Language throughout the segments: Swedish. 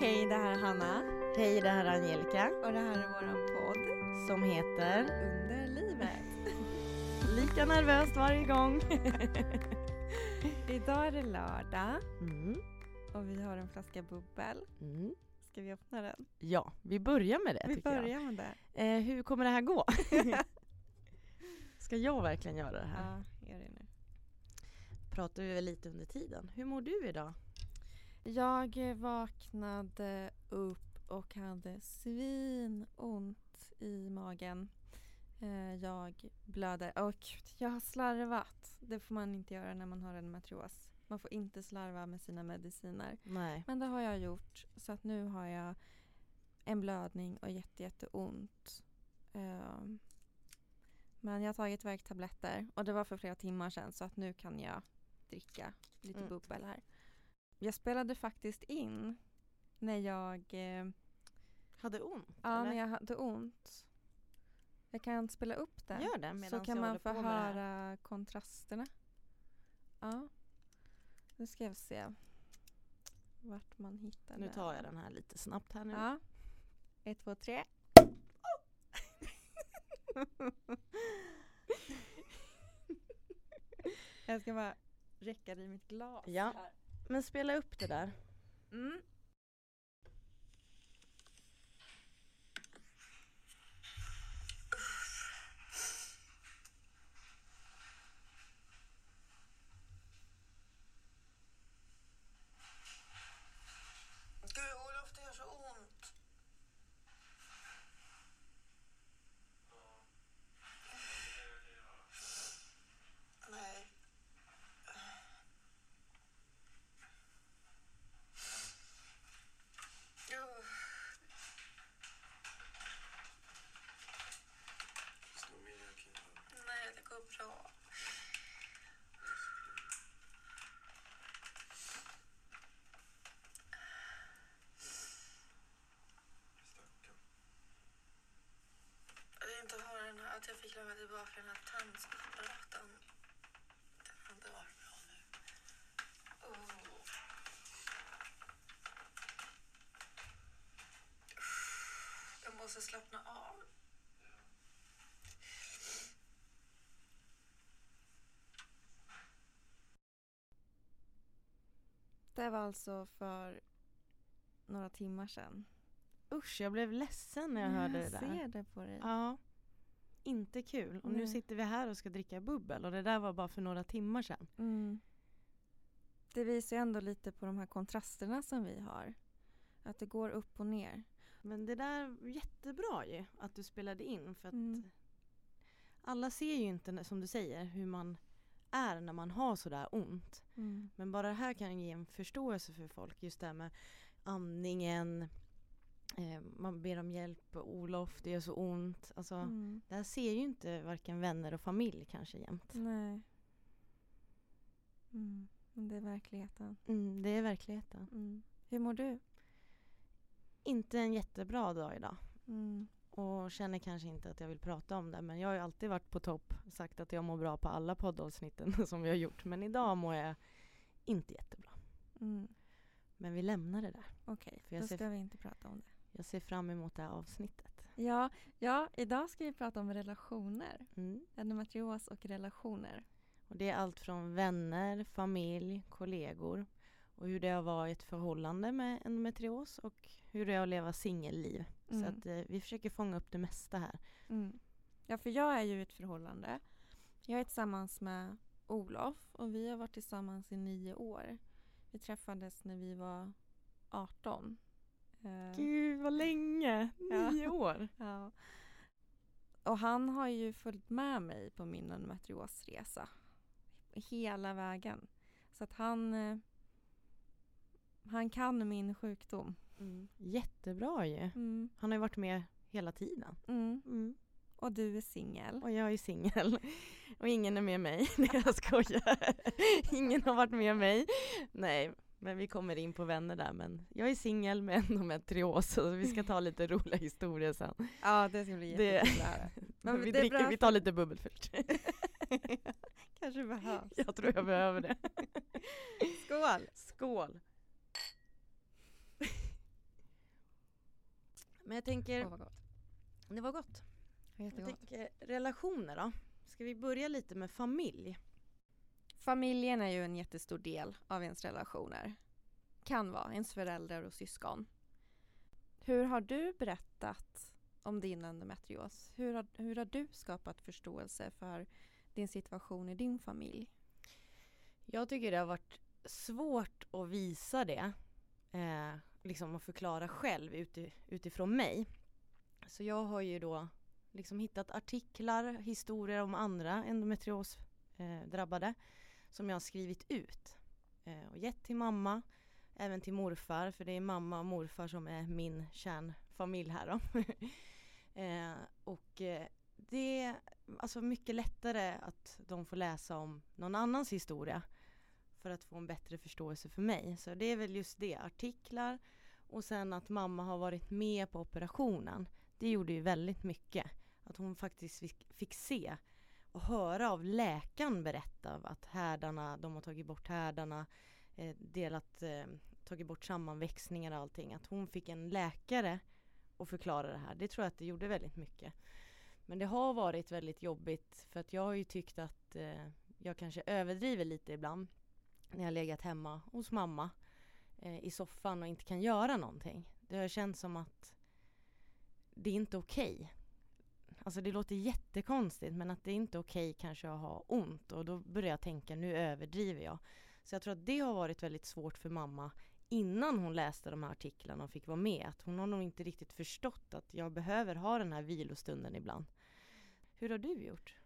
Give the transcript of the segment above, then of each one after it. Hej, det här är Hanna. Hej, det här är Angelika. Och det här är våran podd. Som heter Underlivet. Lika nervöst varje gång. Idag är det lördag. Mm. Och vi har en flaska bubbel. Mm. Ska vi öppna den? Ja, vi börjar med det tycker jag. Hur kommer det här gå? Ska jag verkligen göra det här? Ja, gör det nu. Pratar vi väl lite under tiden. Hur mår du idag? Jag vaknade upp och hade svinont i magen. Jag blöder. Åh gud, jag har slarvat. Det får man inte göra när man har endometrios. Man får inte slarva med sina mediciner. Nej. Men det har jag gjort. Så att nu har jag en blödning och jätteont. Men jag har tagit värktabletter. Och det var för flera timmar sedan. Så att nu kan jag dricka lite bubbel här. Jag spelade faktiskt in när jag hade ont. Ja, eller? När jag hade ont. Jag kan spela upp den. Gör det, så kan man få höra kontrasterna. Ja. Nu ska jag se vart man hittar den. Nu tar jag den här lite snabbt här nu. Ja. 1, 2, 3. Jag ska bara räcka det i mitt glas. Ja. Här. Men spela upp det där. Mm. Gud, Olof, det gör så ont. Nej. Att jag fick lämna tillbaka den här tandskottan. Den hade varit bra nu. Oh. Jag måste slappna av. Det var alltså för några timmar sedan. Usch, jag blev ledsen när jag hörde det där. Jag ser det på dig. Ja. Inte kul. Och nu sitter vi här och ska dricka bubbel. Och det där var bara för några timmar sedan. Mm. Det visar ju ändå lite på de här kontrasterna som vi har. Att det går upp och ner. Men det där är jättebra ju. Att du spelade in. För att alla ser ju inte, som du säger, hur man är när man har sådär ont. Mm. Men bara det här kan ge en förståelse för folk. Just det här med andningen. Man ber om hjälp, Olof, det gör så ont. Alltså, där ser ju inte varken vänner och familj kanske jämt. Nej. Men det är verkligheten. Det är verkligheten. Hur mår du? Inte en jättebra dag idag. Och känner kanske inte att jag vill prata om det. Men jag har ju alltid varit på topp. Sagt att jag mår bra på alla poddavsnitten som jag har gjort. Men idag mår jag inte jättebra. Men vi lämnar det där. Okej, för då ska vi inte prata om det. Jag ser fram emot det här avsnittet. Ja, idag ska vi prata om relationer. Endometrios och relationer. Och det är allt från vänner, familj, kollegor. Och hur det har varit förhållande med endometrios. Och hur det är att leva singelliv. Så att vi försöker fånga upp det mesta här. Ja, för jag är ju i ett förhållande. Jag är tillsammans med Olof. Och vi har varit tillsammans i 9 år. Vi träffades när vi var 18. Gud, vad länge! 9 år! Ja. Och han har ju följt med mig på min endometriosresa. Hela vägen. Så att han kan min sjukdom. Jättebra ju. Han har ju varit med hela tiden. Och du är singel. Och jag är singel. Och ingen är med mig. Jag skojar. Ingen har varit med mig. Nej, men vi kommer in på vänner där. Men jag är singel med endometrios. Så vi ska ta lite roliga historier sen. Ja, det ska bli jättekul. Men vi tar lite bubbel först. Kanske behövs. Jag tror jag behöver det. Skål! Skål! Men jag tänker... Oh, vad gott. Det var gott. Jättegott. Jag tänker relationer då. Ska vi börja lite med familj? Familjen är ju en jättestor del av ens relationer. Kan vara ens föräldrar och syskon. Hur har du berättat om din endometrios? Hur har du skapat förståelse för din situation i din familj? Jag tycker det har varit svårt att visa det. Liksom att förklara själv utifrån mig. Så jag har ju då liksom hittat artiklar, historier om andra endometriosdrabbade som jag har skrivit ut. Och gett till mamma, även till morfar, för det är mamma och morfar som är min kärnfamilj här då. Och det är alltså mycket lättare att de får läsa om någon annans historia för att få en bättre förståelse för mig. Så det är väl just det, artiklar och sen att mamma har varit med på operationen. Det gjorde ju väldigt mycket. Att hon faktiskt fick se och höra av läkaren berätta att härdarna, de har tagit bort härdarna, tagit bort sammanväxningar och allting. Att hon fick en läkare och förklara det här. Det tror jag att det gjorde väldigt mycket. Men det har varit väldigt jobbigt för att jag har ju tyckt att jag kanske överdriver lite ibland när jag har legat hemma hos mamma i soffan och inte kan göra någonting. Det har känts som att det är inte okej. Alltså det låter jättekonstigt, men att det är inte okej kanske att ha ont. Och då börjar jag tänka, nu överdriver jag. Så jag tror att det har varit väldigt svårt för mamma innan hon läste de här artiklarna och fick vara med. Att hon har nog inte riktigt förstått att jag behöver ha den här vilostunden ibland. Hur har du gjort?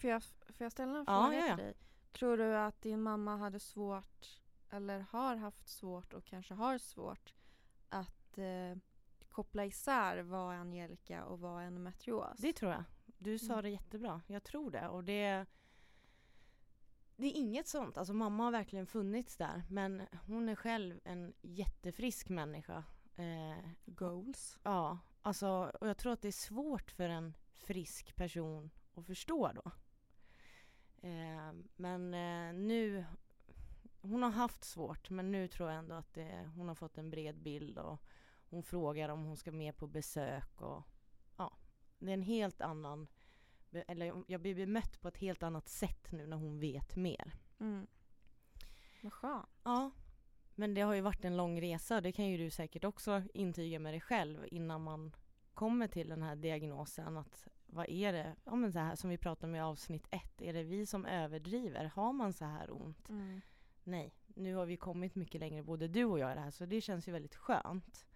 Får jag ställa en fråga till dig? Tror du att din mamma hade svårt, eller har haft svårt och kanske har svårt att... koppla isär vad Angelika och vad endometrios? Det tror jag. Du sa det jättebra. Jag tror det. Och det är inget sånt. Alltså mamma har verkligen funnits där. Men hon är själv en jättefrisk människa. Goals. Ja. Alltså, och jag tror att det är svårt för en frisk person att förstå då. Nu... Hon har haft svårt. Men nu tror jag ändå att hon har fått en bred bild och hon frågar om hon ska med på besök och ja, det är en helt annan, eller jag blir bemött på ett helt annat sätt nu när hon vet mer. Mm. Vad skönt. Ja, men det har ju varit en lång resa, det kan ju du säkert också intyga med dig själv innan man kommer till den här diagnosen, att vad är det, ja, men så här, som vi pratade om i avsnitt 1, är det vi som överdriver, har man så här ont? Mm. Nej, nu har vi kommit mycket längre både du och jag i det här, så det känns ju väldigt skönt.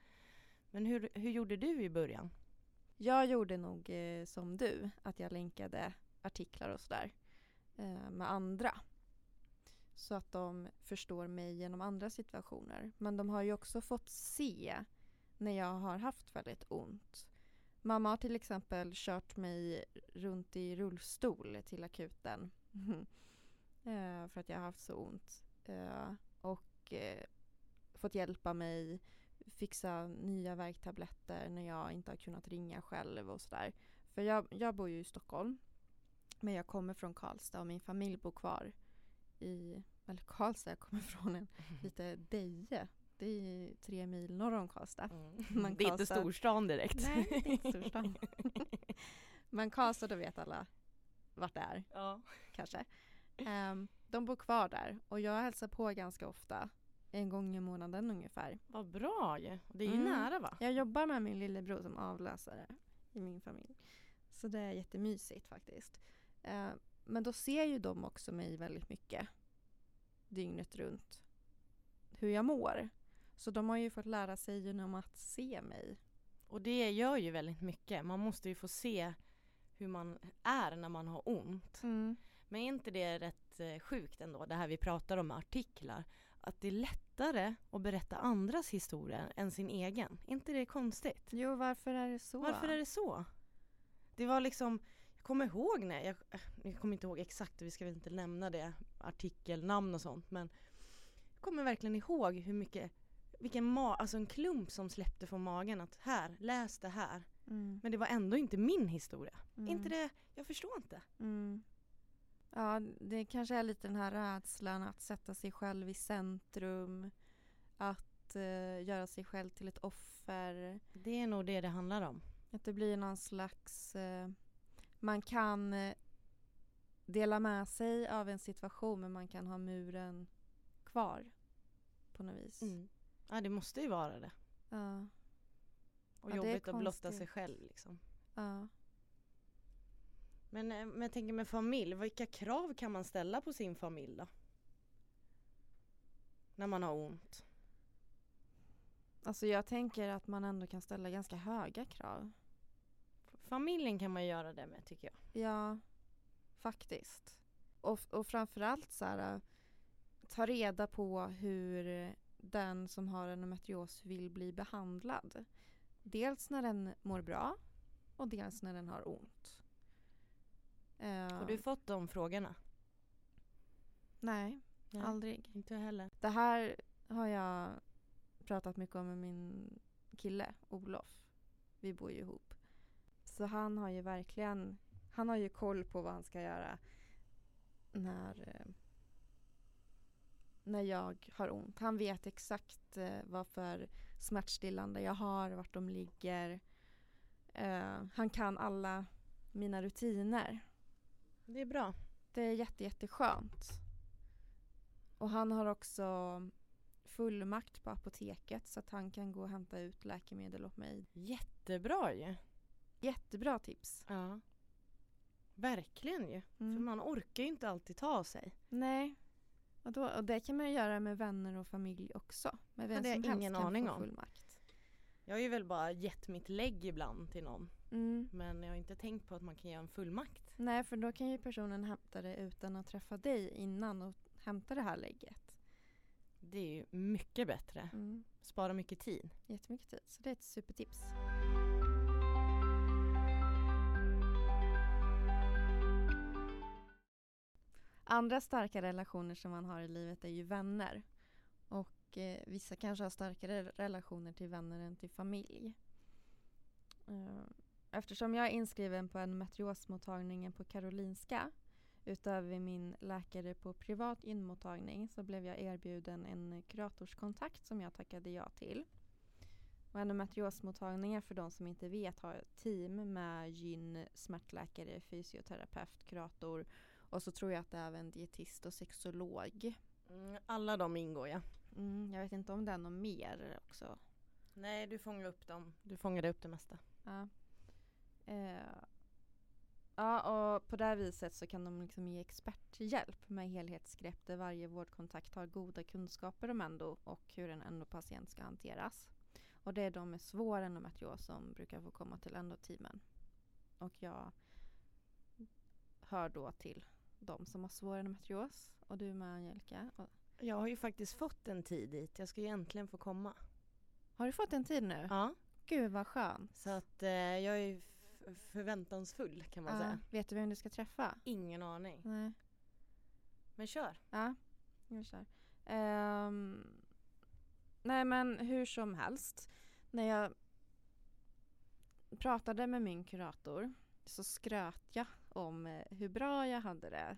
Men hur gjorde du i början? Jag gjorde nog som du, att jag länkade artiklar och sådär med andra. Så att de förstår mig genom andra situationer. Men de har ju också fått se när jag har haft väldigt ont. Mamma har till exempel kört mig runt i rullstol till akuten. För att jag har haft så ont. Och fått hjälpa mig fixa nya värktabletter när jag inte har kunnat ringa själv och sådär. För jag bor ju i Stockholm, men jag kommer från Karlstad och min familj bor kvar i, eller Karlstad, jag kommer från en lite Deje. Det är 3 mil norr om Karlstad. Mm. Det är inte storstan direkt. Nej, det är inte storstan. Men Karlstad, då vet alla vart det är. Ja. Kanske. De bor kvar där och jag hälsar på ganska ofta. 1 gång i månaden ungefär. Vad bra ju. Det är ju nära va? Jag jobbar med min lillebror som avlösare i min familj. Så det är jättemysigt faktiskt. Men då ser ju de också mig väldigt mycket. Dygnet runt. Hur jag mår. Så de har ju fått lära sig genom att se mig. Och det gör ju väldigt mycket. Man måste ju få se hur man är när man har ont. Mm. Men är inte det rätt sjukt ändå? Det här vi pratar om med artiklar. Att det är lättare att berätta andras historier än sin egen. Inte det är konstigt? Jo, varför är det så? Varför är det så? Det var liksom, jag kommer ihåg när, jag kommer inte ihåg exakt, vi ska väl inte nämna det, artikelnamn och sånt, men jag kommer verkligen ihåg hur mycket, alltså en klump som släppte från magen, att här, läs det här. Mm. Men det var ändå inte min historia. Mm. Inte det, jag förstår inte. Mm. Ja, det kanske är lite den här rädslan att sätta sig själv i centrum. Att att göra sig själv till ett offer. Det är nog det handlar om. Att det blir någon slags... man kan dela med sig av en situation, men man kan ha muren kvar på något vis. Mm. Ja, det måste ju vara det. Ja. Och ja, jobbigt att blotta sig själv liksom. Ja. Men jag tänker med familj, vilka krav kan man ställa på sin familj då? När man har ont. Alltså jag tänker att man ändå kan ställa ganska höga krav. Familjen kan man göra det med, tycker jag. Ja, faktiskt. Och framförallt så här, ta reda på hur den som har endometrios vill bli behandlad. Dels när den mår bra och dels när den har ont. Har du fått de frågorna? Nej, ja, aldrig. Inte heller. Det här har jag pratat mycket om med min kille, Olof. Vi bor ju ihop. Så han har ju verkligen, han har ju koll på vad han ska göra när jag har ont. Han vet exakt vad för smärtstillande jag har, vart de ligger. Han kan alla mina rutiner. Det är bra. Det är jätteskönt. Och han har också fullmakt på apoteket så att han kan gå och hämta ut läkemedel åt mig. Jättebra ju. Jättebra tips. Ja. Verkligen ju. Mm. För man orkar ju inte alltid ta sig. Nej. Och det kan man ju göra med vänner och familj också. Men det är ingen aning om. Fullmakt. Jag har ju väl bara gett mitt lägg ibland till någon. Mm. Men jag har inte tänkt på att man kan göra en fullmakt. Nej, för då kan ju personen hämta det utan att träffa dig innan och hämta det här lägget. Det är ju mycket bättre. Mm. Spara mycket tid. Jättemycket tid. Så det är ett supertips. Andra starka relationer som man har i livet är ju vänner. Och vissa kanske har starkare relationer till vänner än till familj. Eftersom jag är inskriven på endometriosmottagningen på Karolinska utöver min läkare på privat inmottagning så blev jag erbjuden en kuratorskontakt som jag tackade ja till. Och endometriosmottagningen, för de som inte vet, har ett team med gyn, smärtläkare, fysioterapeut, kurator. Och så tror jag att det är även dietist och sexolog. Alla de ingår, ja. Mm, jag vet inte om det är något mer också. Nej, du fångade upp dem. Du fångade upp det mesta. Ja. Ja, och på det här viset så kan de liksom ge experthjälp med helhetsgrepp där varje vårdkontakt har goda kunskaper om endo och hur en endopatient ska hanteras. Och det är de med svår endometrios som brukar få komma till endoteamen. Och jag hör då till de som har svår endometrios. Och du med, Angelika. Jag har ju faktiskt fått en tid dit. Jag ska ju äntligen få komma. Har du fått en tid nu? Ja. Gud vad skönt. Så att jag är förväntansfull kan man säga. Vet du vem du ska träffa? Ingen aning. Nej. Men kör. Ja, jag kör. Nej men hur som helst. När jag pratade med min kurator så skröt jag om hur bra jag hade det.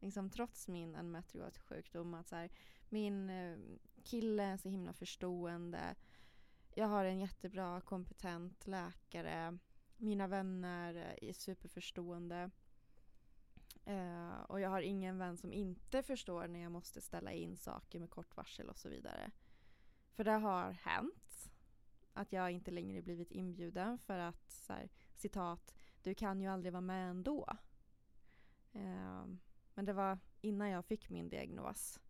Liksom trots min endometrios sjukdom. Att så här, min kille är så himla förstående. Jag har en jättebra kompetent läkare. Mina vänner är superförstående. Och jag har ingen vän som inte förstår när jag måste ställa in saker med kort varsel och så vidare. För det har hänt att jag inte längre blivit inbjuden för att, så här, citat, du kan ju aldrig vara med ändå. Men det var innan jag fick min diagnos.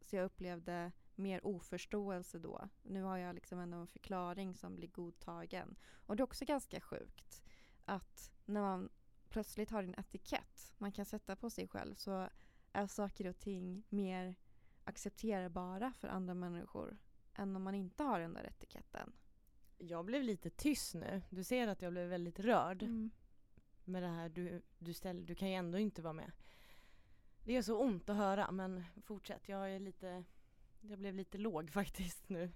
Så jag upplevde mer oförståelse då. Nu har jag liksom ändå en förklaring som blir godtagen. Och det är också ganska sjukt att när man plötsligt har en etikett man kan sätta på sig själv så är saker och ting mer accepterbara för andra människor än om man inte har den där etiketten. Jag blev lite tyst nu. Du ser att jag blev väldigt rörd med det här. Du kan ju ändå inte vara med. Det gör så ont att höra, men fortsätt. Jag blev lite låg faktiskt nu.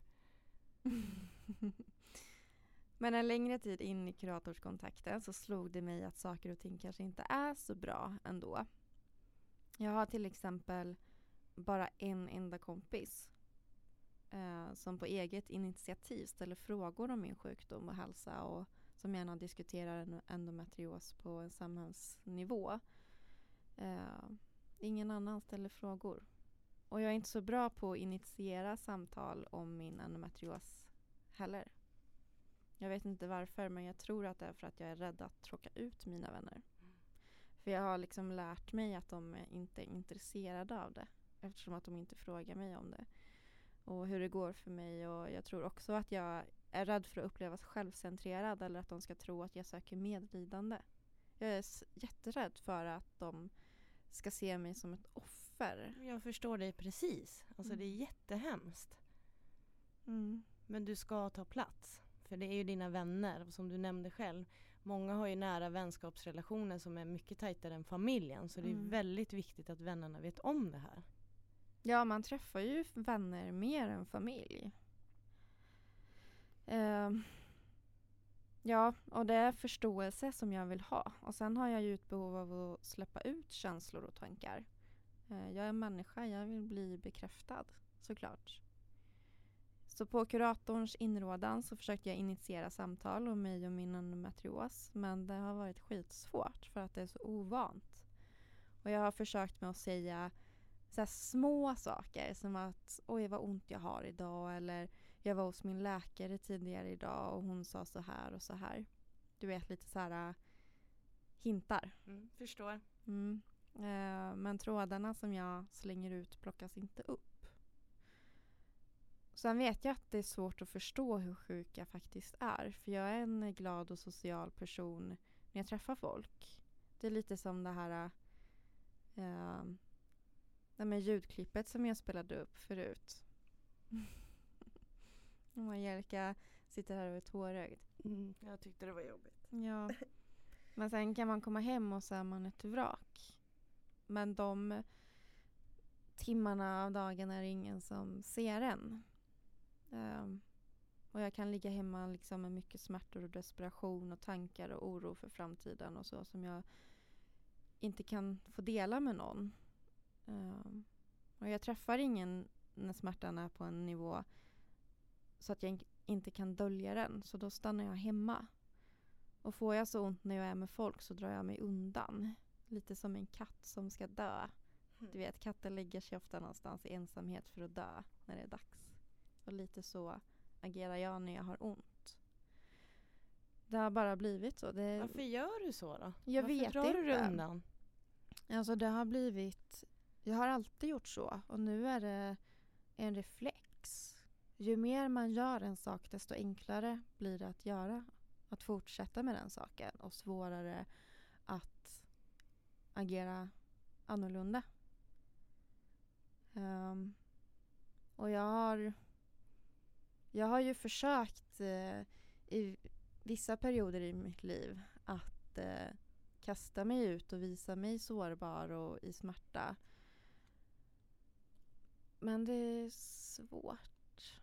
Men en längre tid in i kuratorskontakten så slog det mig att saker och ting kanske inte är så bra ändå. Jag har till exempel bara en enda kompis som på eget initiativ ställer frågor om min sjukdom och hälsa och som gärna diskuterar endometrios på en samhällsnivå. Ingen annan ställer frågor. Och jag är inte så bra på att initiera samtal om min endometrios heller. Jag vet inte varför, men jag tror att det är för att jag är rädd att tråka ut mina vänner. För jag har liksom lärt mig att de inte är intresserade av det. Eftersom att de inte frågar mig om det. Och hur det går för mig. Och jag tror också att jag är rädd för att upplevas självcentrerad. Eller att de ska tro att jag söker medlidande. Jag är jätterädd för att de ska se mig som ett offer. Jag förstår dig precis. Alltså det är jättehemskt. Mm. Men du ska ta plats. För det är ju dina vänner, som du nämnde själv. Många har ju nära vänskapsrelationer som är mycket tajtare än familjen. Så det är väldigt viktigt att vännerna vet om det här. Ja, man träffar ju vänner mer än familj. Ja, och det är förståelse som jag vill ha. Och sen har jag ju ett behov av att släppa ut känslor och tankar. Jag är människa, jag vill bli bekräftad, såklart. Så på kuratorns inrådan så försökte jag initiera samtal om mig och min endometrios. Men det har varit skitsvårt för att det är så ovant. Och jag har försökt med att säga så här små saker som att oj vad ont jag har idag. Eller jag var hos min läkare tidigare idag och hon sa så här och så här. Du vet, lite så här hintar. Förstår. Men trådarna som jag slänger ut plockas inte upp. Sen vet jag att det är svårt att förstå hur sjuk jag faktiskt är. För jag är en glad och social person när jag träffar folk. Det är lite som det här med ljudklippet som jag spelade upp förut. Angelika sitter här och är tårögd. Jag tyckte det var jobbigt. Ja. Men sen kan man komma hem och så är man ett vrak. Men de timmarna av dagen är det ingen som ser en. Och jag kan ligga hemma liksom med mycket smärtor och desperation och tankar och oro för framtiden och så som jag inte kan få dela med någon. Och jag träffar ingen när smärtan är på en nivå så att jag inte kan dölja den, så då stannar jag hemma. Och får jag så ont när jag är med folk så drar jag mig undan. Lite som en katt som ska dö. Du vet, katten lägger sig ofta någonstans i ensamhet för att dö när det är dags. Och lite så agerar jag när jag har ont. Det har bara blivit så. Varför gör du så då? Varför drar du undan? Alltså det har blivit... Jag har alltid gjort så. Och nu är det en reflex. Ju mer man gör en sak desto enklare blir det att göra. Att fortsätta med den saken. Och svårare att agera annorlunda. Och jag har ju försökt i vissa perioder i mitt liv att kasta mig ut och visa mig sårbar och i smärta. Men det är svårt.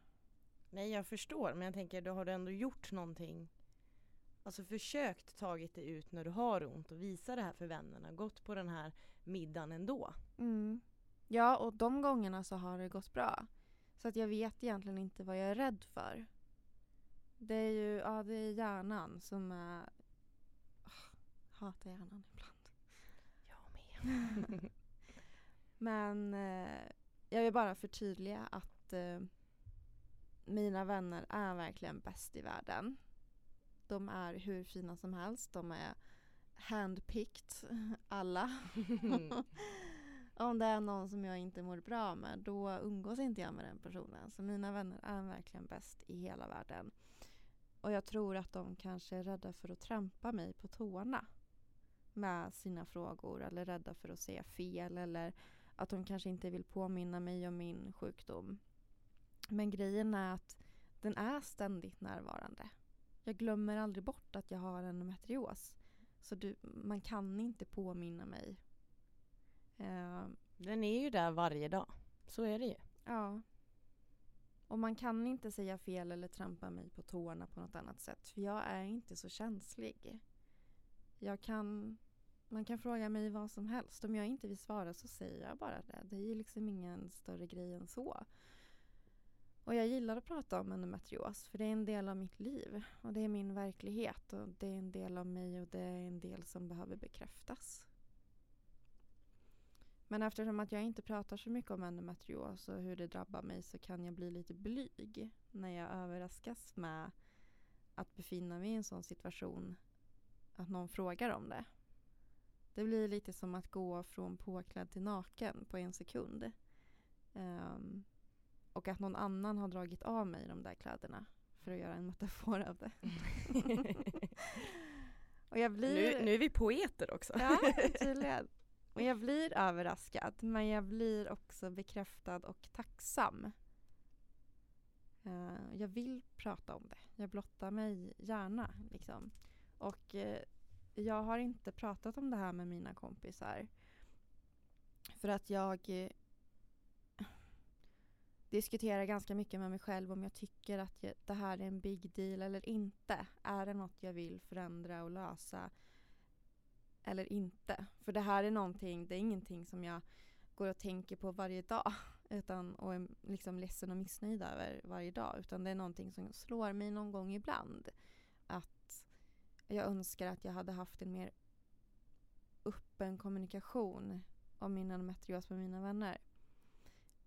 Nej, jag förstår. Men jag tänker, då har du ändå gjort någonting. Alltså försökt tagit dig ut när du har ont och visa det här för vännerna. Gått på den här middagen ändå. Mm. Ja, och de gångerna så har det gått bra. Så att jag vet egentligen inte vad jag är rädd för. Det är ju det är hjärnan som är... hatar hjärnan ibland. Jag med. Men jag vill bara förtydliga att mina vänner är verkligen bäst i världen. De är hur fina som helst. De är handpicked, alla. Om det är någon som jag inte mår bra med, då umgås inte jag med den personen. Så mina vänner är verkligen bäst i hela världen. Och jag tror att de kanske är rädda för att trampa mig på tårna med sina frågor. Eller rädda för att säga fel. Eller att de kanske inte vill påminna mig om min sjukdom. Men grejen är att den är ständigt närvarande. Jag glömmer aldrig bort att jag har endometrios. Så man kan inte påminna mig. Den är ju där varje dag. Så är det ju. Ja. Och man kan inte säga fel eller trampa mig på tårna på något annat sätt. För jag är inte så känslig. Man kan fråga mig vad som helst. Om jag inte vill svara så säger jag bara det. Det är ju liksom ingen större grej än så. Och jag gillar att prata om endometrios, för det är en del av mitt liv och det är min verklighet och det är en del av mig och det är en del som behöver bekräftas. Men eftersom att jag inte pratar så mycket om endometrios och hur det drabbar mig så kan jag bli lite blyg när jag överraskas med att befinna mig i en sån situation att någon frågar om det. Det blir lite som att gå från påklädd till naken på en sekund. Och att någon annan har dragit av mig de där kläderna. För att göra en metafor av det. Och jag blir... Nu är vi poeter också. Ja, tydligen. Och jag blir överraskad. Men jag blir också bekräftad och tacksam. Jag vill prata om det. Jag blottar mig gärna. Liksom. Och jag har inte pratat om det här med mina kompisar. För att jag... diskutera ganska mycket med mig själv om jag tycker att det här är en big deal eller inte. Är det något jag vill förändra och lösa eller inte? För det här är någonting, det är ingenting som jag går och tänker på varje dag utan, och är liksom ledsen och missnöjd över varje dag. Utan det är någonting som slår mig någon gång ibland. Att jag önskar att jag hade haft en mer öppen kommunikation om min endometrios med mina vänner.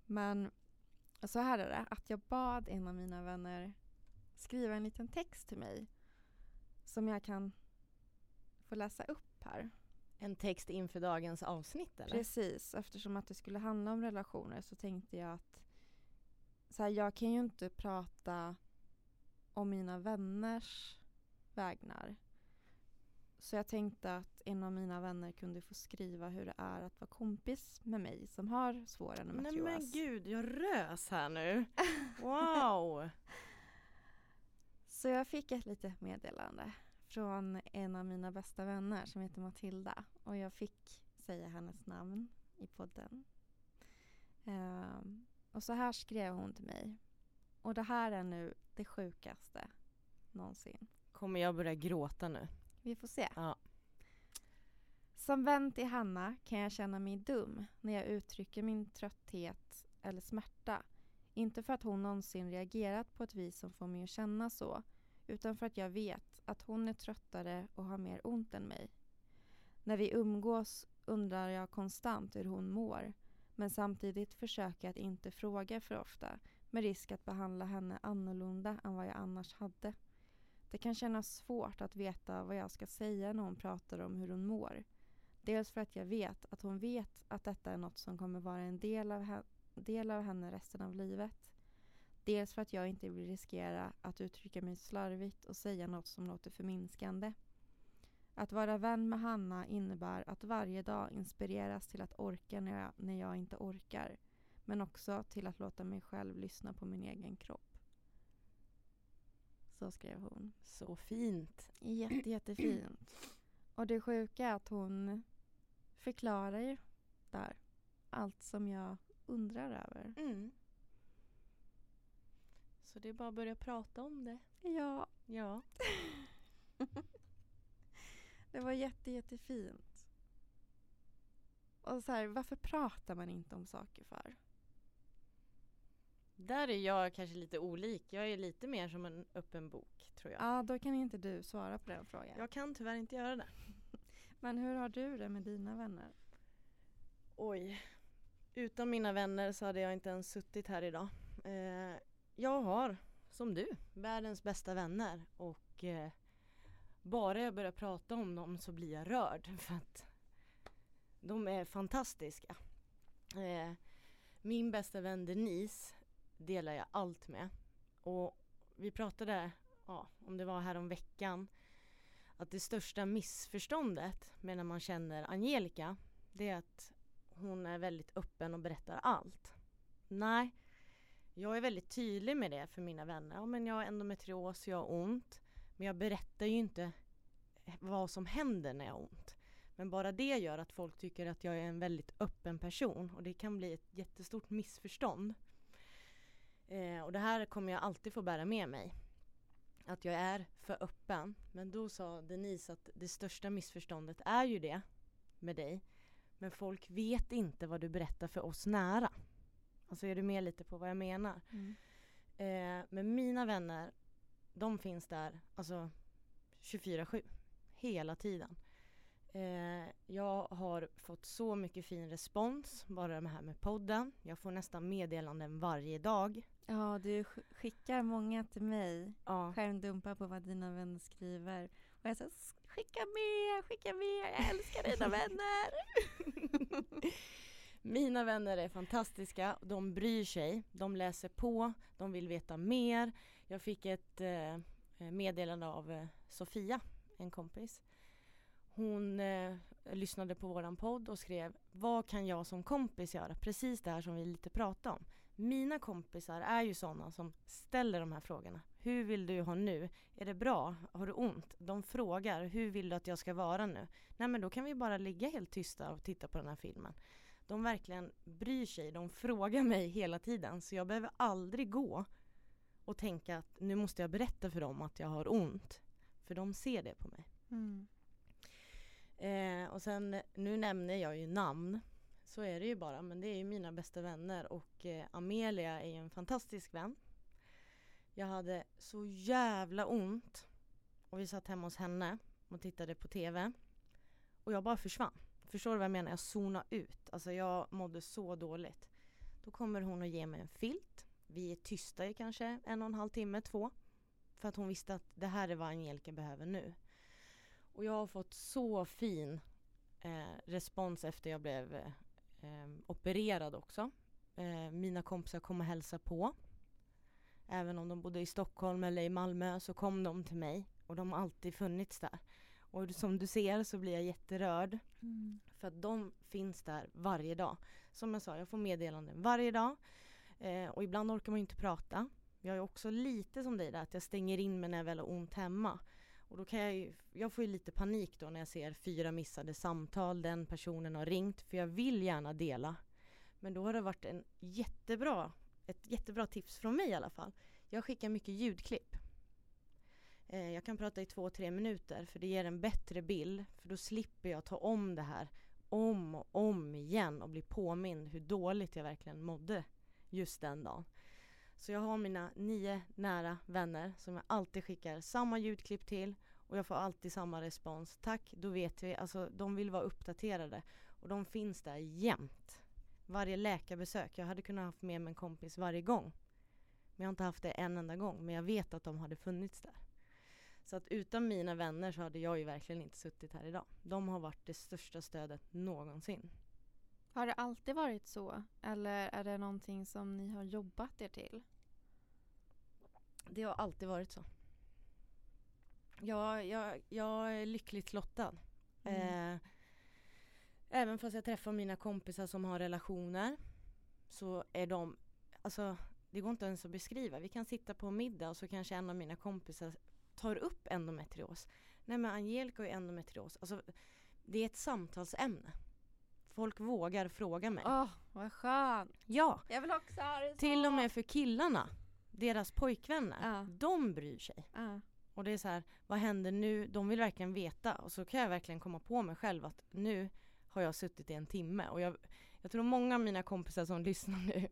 Men så här är det, att jag bad en av mina vänner skriva en liten text till mig som jag kan få läsa upp här. En text inför dagens avsnitt, eller? Precis, eftersom att det skulle handla om relationer så tänkte jag att så här, jag kan ju inte prata om mina vänners vägnar. Så jag tänkte att en av mina vänner kunde få skriva hur det är att vara kompis med mig som har svår endometrios. Nej men gud, jag rös här nu. Wow! Så jag fick ett litet meddelande från en av mina bästa vänner som heter Matilda. Och jag fick säga hennes namn i podden. Och så här skrev hon till mig. Och det här är nu det sjukaste någonsin. Kommer jag börja gråta nu? Vi får se. Ja. Som vän till Hanna kan jag känna mig dum när jag uttrycker min trötthet eller smärta. Inte för att hon någonsin reagerat på ett vis som får mig att känna så, utan för att jag vet att hon är tröttare och har mer ont än mig. När vi umgås undrar jag konstant hur hon mår, men samtidigt försöker jag att inte fråga för ofta med risk att behandla henne annorlunda än vad jag annars hade. Det kan kännas svårt att veta vad jag ska säga när hon pratar om hur hon mår. Dels för att jag vet att hon vet att detta är något som kommer vara en del av henne resten av livet. Dels för att jag inte vill riskera att uttrycka mig slarvigt och säga något som låter förminskande. Att vara vän med Hanna innebär att varje dag inspireras till att orka när jag inte orkar. Men också till att låta mig själv lyssna på min egen kropp. Så skrev hon. Så fint. Jättefint. Och det sjuka är att hon förklarar ju där allt som jag undrar över. Mm. Så det är bara att börja prata om det. Ja. Det var jättefint. Och så här, varför pratar man inte om saker för? Där är jag kanske lite olik. Jag är lite mer som en öppen bok, tror jag. Ja, då kan inte du svara på den frågan. Jag kan tyvärr inte göra det. Men hur har du det med dina vänner? Oj. Utan mina vänner så hade jag inte ens suttit här idag. Jag har, som du, världens bästa vänner. Och bara jag börjar prata om dem så blir jag rörd. För att de är fantastiska. Min bästa vän Nis delar jag allt med. Och vi pratade, om det var här om veckan, att det största missförståndet med när man känner Angelika, det är att hon är väldigt öppen och berättar allt. Nej, jag är väldigt tydlig med det för mina vänner. Ja, men jag har endometrios, jag har ont. Men jag berättar ju inte vad som händer när jag har ont. Men bara det gör att folk tycker att jag är en väldigt öppen person. Och det kan bli ett jättestort missförstånd. Och det här kommer jag alltid få bära med mig. Att jag är för öppen. Men då sa Denise att det största missförståndet är ju det med dig. Men folk vet inte vad du berättar för oss nära. Alltså är du med lite på vad jag menar? Mm. Men mina vänner, de finns där alltså 24/7 hela tiden. Jag har fått så mycket fin respons, bara det här med podden. Jag får nästan meddelanden varje dag. Ja, du skickar många till mig. Ja. Skärmdumpar på vad dina vänner skriver. Och jag säger, skicka med, jag älskar dina vänner. Mina vänner är fantastiska, de bryr sig, de läser på, de vill veta mer. Jag fick ett meddelande av Sofia, en kompis. Hon lyssnade på våran podd och skrev, vad kan jag som kompis göra? Precis det här som vi lite pratade om. Mina kompisar är ju sådana som ställer de här frågorna. Hur vill du ha nu? Är det bra? Har du ont? De frågar, hur vill du att jag ska vara nu? Nej, men då kan vi bara ligga helt tysta och titta på den här filmen. De verkligen bryr sig, de frågar mig hela tiden. Så jag behöver aldrig gå och tänka att nu måste jag berätta för dem att jag har ont. För de ser det på mig. Mm. Och sen, nu nämner jag ju namn, så är det ju bara, men det är ju mina bästa vänner och Amelia är ju en fantastisk vän. Jag hade så jävla ont och vi satt hemma hos henne och tittade på tv och jag bara försvann. Förstår du vad jag menar? Jag zonade ut, alltså jag mådde så dåligt. Då kommer hon och ger mig en filt, vi är tysta i kanske 1,5 timme, 2, för att hon visste att det här är vad Angelika behöver nu. Och jag har fått så fin respons efter jag blev opererad också. Mina kompisar kom och hälsa på. Även om de bodde i Stockholm eller i Malmö så kom de till mig. Och de har alltid funnits där. Och som du ser så blir jag jätterörd. Mm. För att de finns där varje dag. Som jag sa, jag får meddelanden varje dag. Och ibland orkar man inte prata. Jag är också lite som dig där, att jag stänger in mig när jag väl har ont hemma. Och då kan jag får ju lite panik då när jag ser 4 missade samtal, den personen har ringt, för jag vill gärna dela. Men då har det varit ett jättebra tips från mig i alla fall. Jag skickar mycket ljudklipp. Jag kan prata i 2-3 minuter, för det ger en bättre bild, för då slipper jag ta om det här om och om igen och bli påmind hur dåligt jag verkligen mådde just den dagen. Så jag har mina 9 nära vänner som jag alltid skickar samma ljudklipp till. Och jag får alltid samma respons. Tack, då vet vi. Alltså, de vill vara uppdaterade. Och de finns där jämt. Varje läkarbesök. Jag hade kunnat haft med mig en kompis varje gång. Men jag har inte haft det en enda gång. Men jag vet att de hade funnits där. Så att utan mina vänner så hade jag ju verkligen inte suttit här idag. De har varit det största stödet någonsin. Har det alltid varit så? Eller är det någonting som ni har jobbat er till? Det har alltid varit så. Jag är lyckligt lottad. Mm. Även fast jag träffar mina kompisar som har relationer så är de... Alltså, det går inte ens att beskriva. Vi kan sitta på middag och så kanske en av mina kompisar tar upp endometrios. Nej, men Angelika är endometrios. Alltså, det är ett samtalsämne. Folk vågar fråga mig. Åh, vad skönt. Ja. Jag vill också ha det så. Till och med för killarna. Deras pojkvänner. De bryr sig. Och det är så här, vad händer nu? De vill verkligen veta. Och så kan jag verkligen komma på mig själv att nu har jag suttit i en timme. Och jag tror många av mina kompisar som lyssnar nu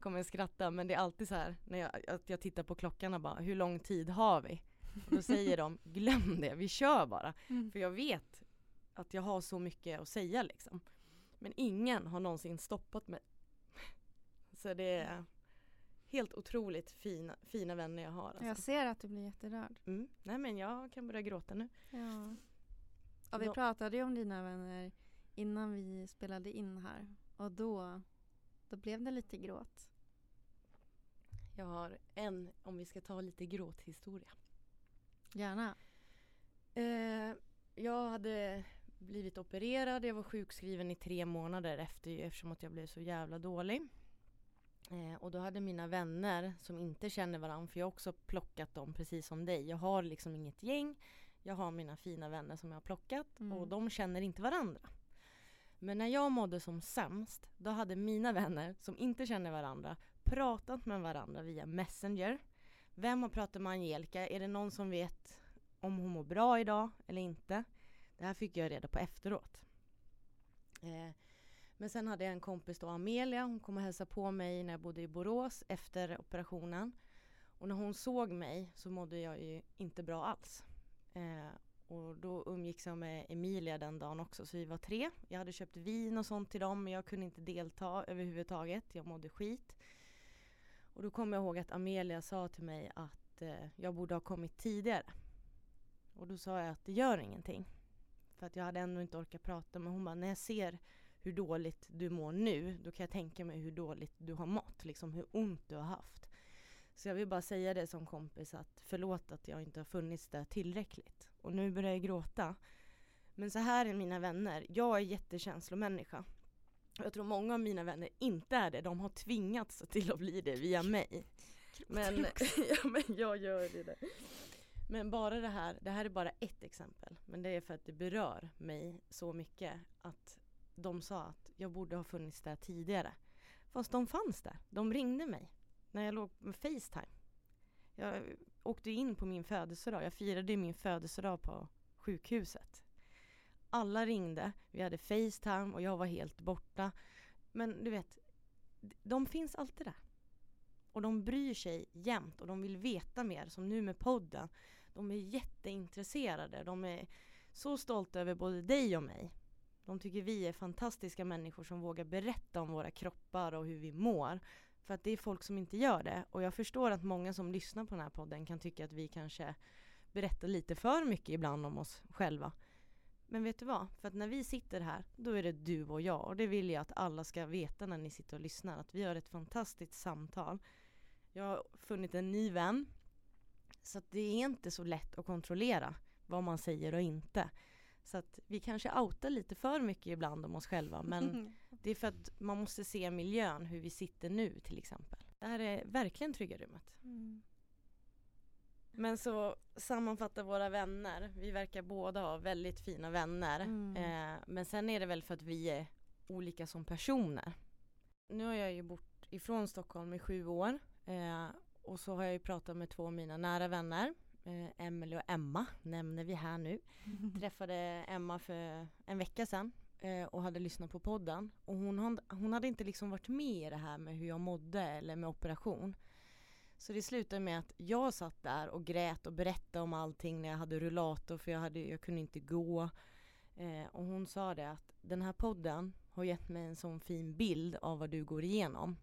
kommer att skratta. Men det är alltid så här, när jag tittar på klockan och bara, hur lång tid har vi? Och då säger de, glöm det, vi kör bara. Mm. För jag vet att jag har så mycket att säga liksom. Men ingen har någonsin stoppat mig. Så det är helt otroligt fina vänner jag har. Alltså. Jag ser att du blir jätterörd. Mm. Nej, men jag kan börja gråta nu. Ja. Och vi pratade ju om dina vänner innan vi spelade in här. Och då blev det lite gråt. Jag har en, om vi ska ta lite gråthistoria. Gärna. Jag hade... blivit opererad. Jag var sjukskriven i 3 månader eftersom att jag blev så jävla dålig. Och då hade mina vänner som inte känner varandra, för jag har också plockat dem precis som dig. Jag har liksom inget gäng. Jag har mina fina vänner som jag har plockat och de känner inte varandra. Men när jag mådde som sämst, då hade mina vänner som inte känner varandra pratat med varandra via Messenger. Vem har pratat med Angelika? Är det någon som vet om hon mår bra idag eller inte? Det här fick jag reda på efteråt. Men sen hade jag en kompis då, Amelia. Hon kom och hälsade på mig när jag bodde i Borås efter operationen. Och när hon såg mig så mådde jag ju inte bra alls. Och då umgicks jag med Amelia den dagen också, så vi var 3. Jag hade köpt vin och sånt till dem, men jag kunde inte delta överhuvudtaget. Jag mådde skit. Och då kom jag ihåg att Amelia sa till mig att jag borde ha kommit tidigare. Och då sa jag att det gör ingenting. För att jag hade ändå inte orkat prata, men hon bara, när jag ser hur dåligt du mår nu, då kan jag tänka mig hur dåligt du har mått, liksom hur ont du har haft. Så jag vill bara säga det som kompis, att förlåt att jag inte har funnits där tillräckligt. Och nu börjar jag gråta. Men så här är mina vänner. Jag är jättekänslomänniska. Jag tror många av mina vänner inte är det. De har tvingats till att bli det via mig. Men, ja, men jag gör det där. Men bara det här är bara ett exempel. Men det är för att det berör mig så mycket att de sa att jag borde ha funnits där tidigare. Fast de fanns där. De ringde mig. När jag låg med FaceTime. Jag åkte in på min födelsedag. Jag firade min födelsedag på sjukhuset. Alla ringde. Vi hade FaceTime och jag var helt borta. Men du vet, de finns alltid där. Och de bryr sig jämt. Och de vill veta mer, som nu med podden. De är jätteintresserade. De är så stolta över både dig och mig. De tycker vi är fantastiska människor som vågar berätta om våra kroppar och hur vi mår. För att det är folk som inte gör det. Och jag förstår att många som lyssnar på den här podden kan tycka att vi kanske berättar lite för mycket ibland om oss själva. Men vet du vad? För att när vi sitter här, då är det du och jag. Och det vill jag att alla ska veta när ni sitter och lyssnar. Att vi har ett fantastiskt samtal. Jag har funnit en ny vän. Så att det är inte så lätt att kontrollera vad man säger och inte. Så att vi kanske outar lite för mycket ibland om oss själva. Men det är för att man måste se miljön, hur vi sitter nu till exempel. Det här är verkligen trygga rummet. Mm. Men så sammanfattar våra vänner. Vi verkar båda ha väldigt fina vänner. Mm. Men sen är det väl för att vi är olika som personer. Nu har jag ju bott ifrån Stockholm i 7 år. Och så har jag ju pratat med 2 av mina nära vänner. Emelie och Emma nämner vi här nu. Träffade Emma för en vecka sedan och hade lyssnat på podden. Och hon hade inte liksom varit med i det här med hur jag mådde eller med operation. Så det slutade med att jag satt där och grät och berättade om allting när jag hade rullator, för jag kunde inte gå. Och hon sa det att den här podden har gett mig en sån fin bild av vad du går igenom.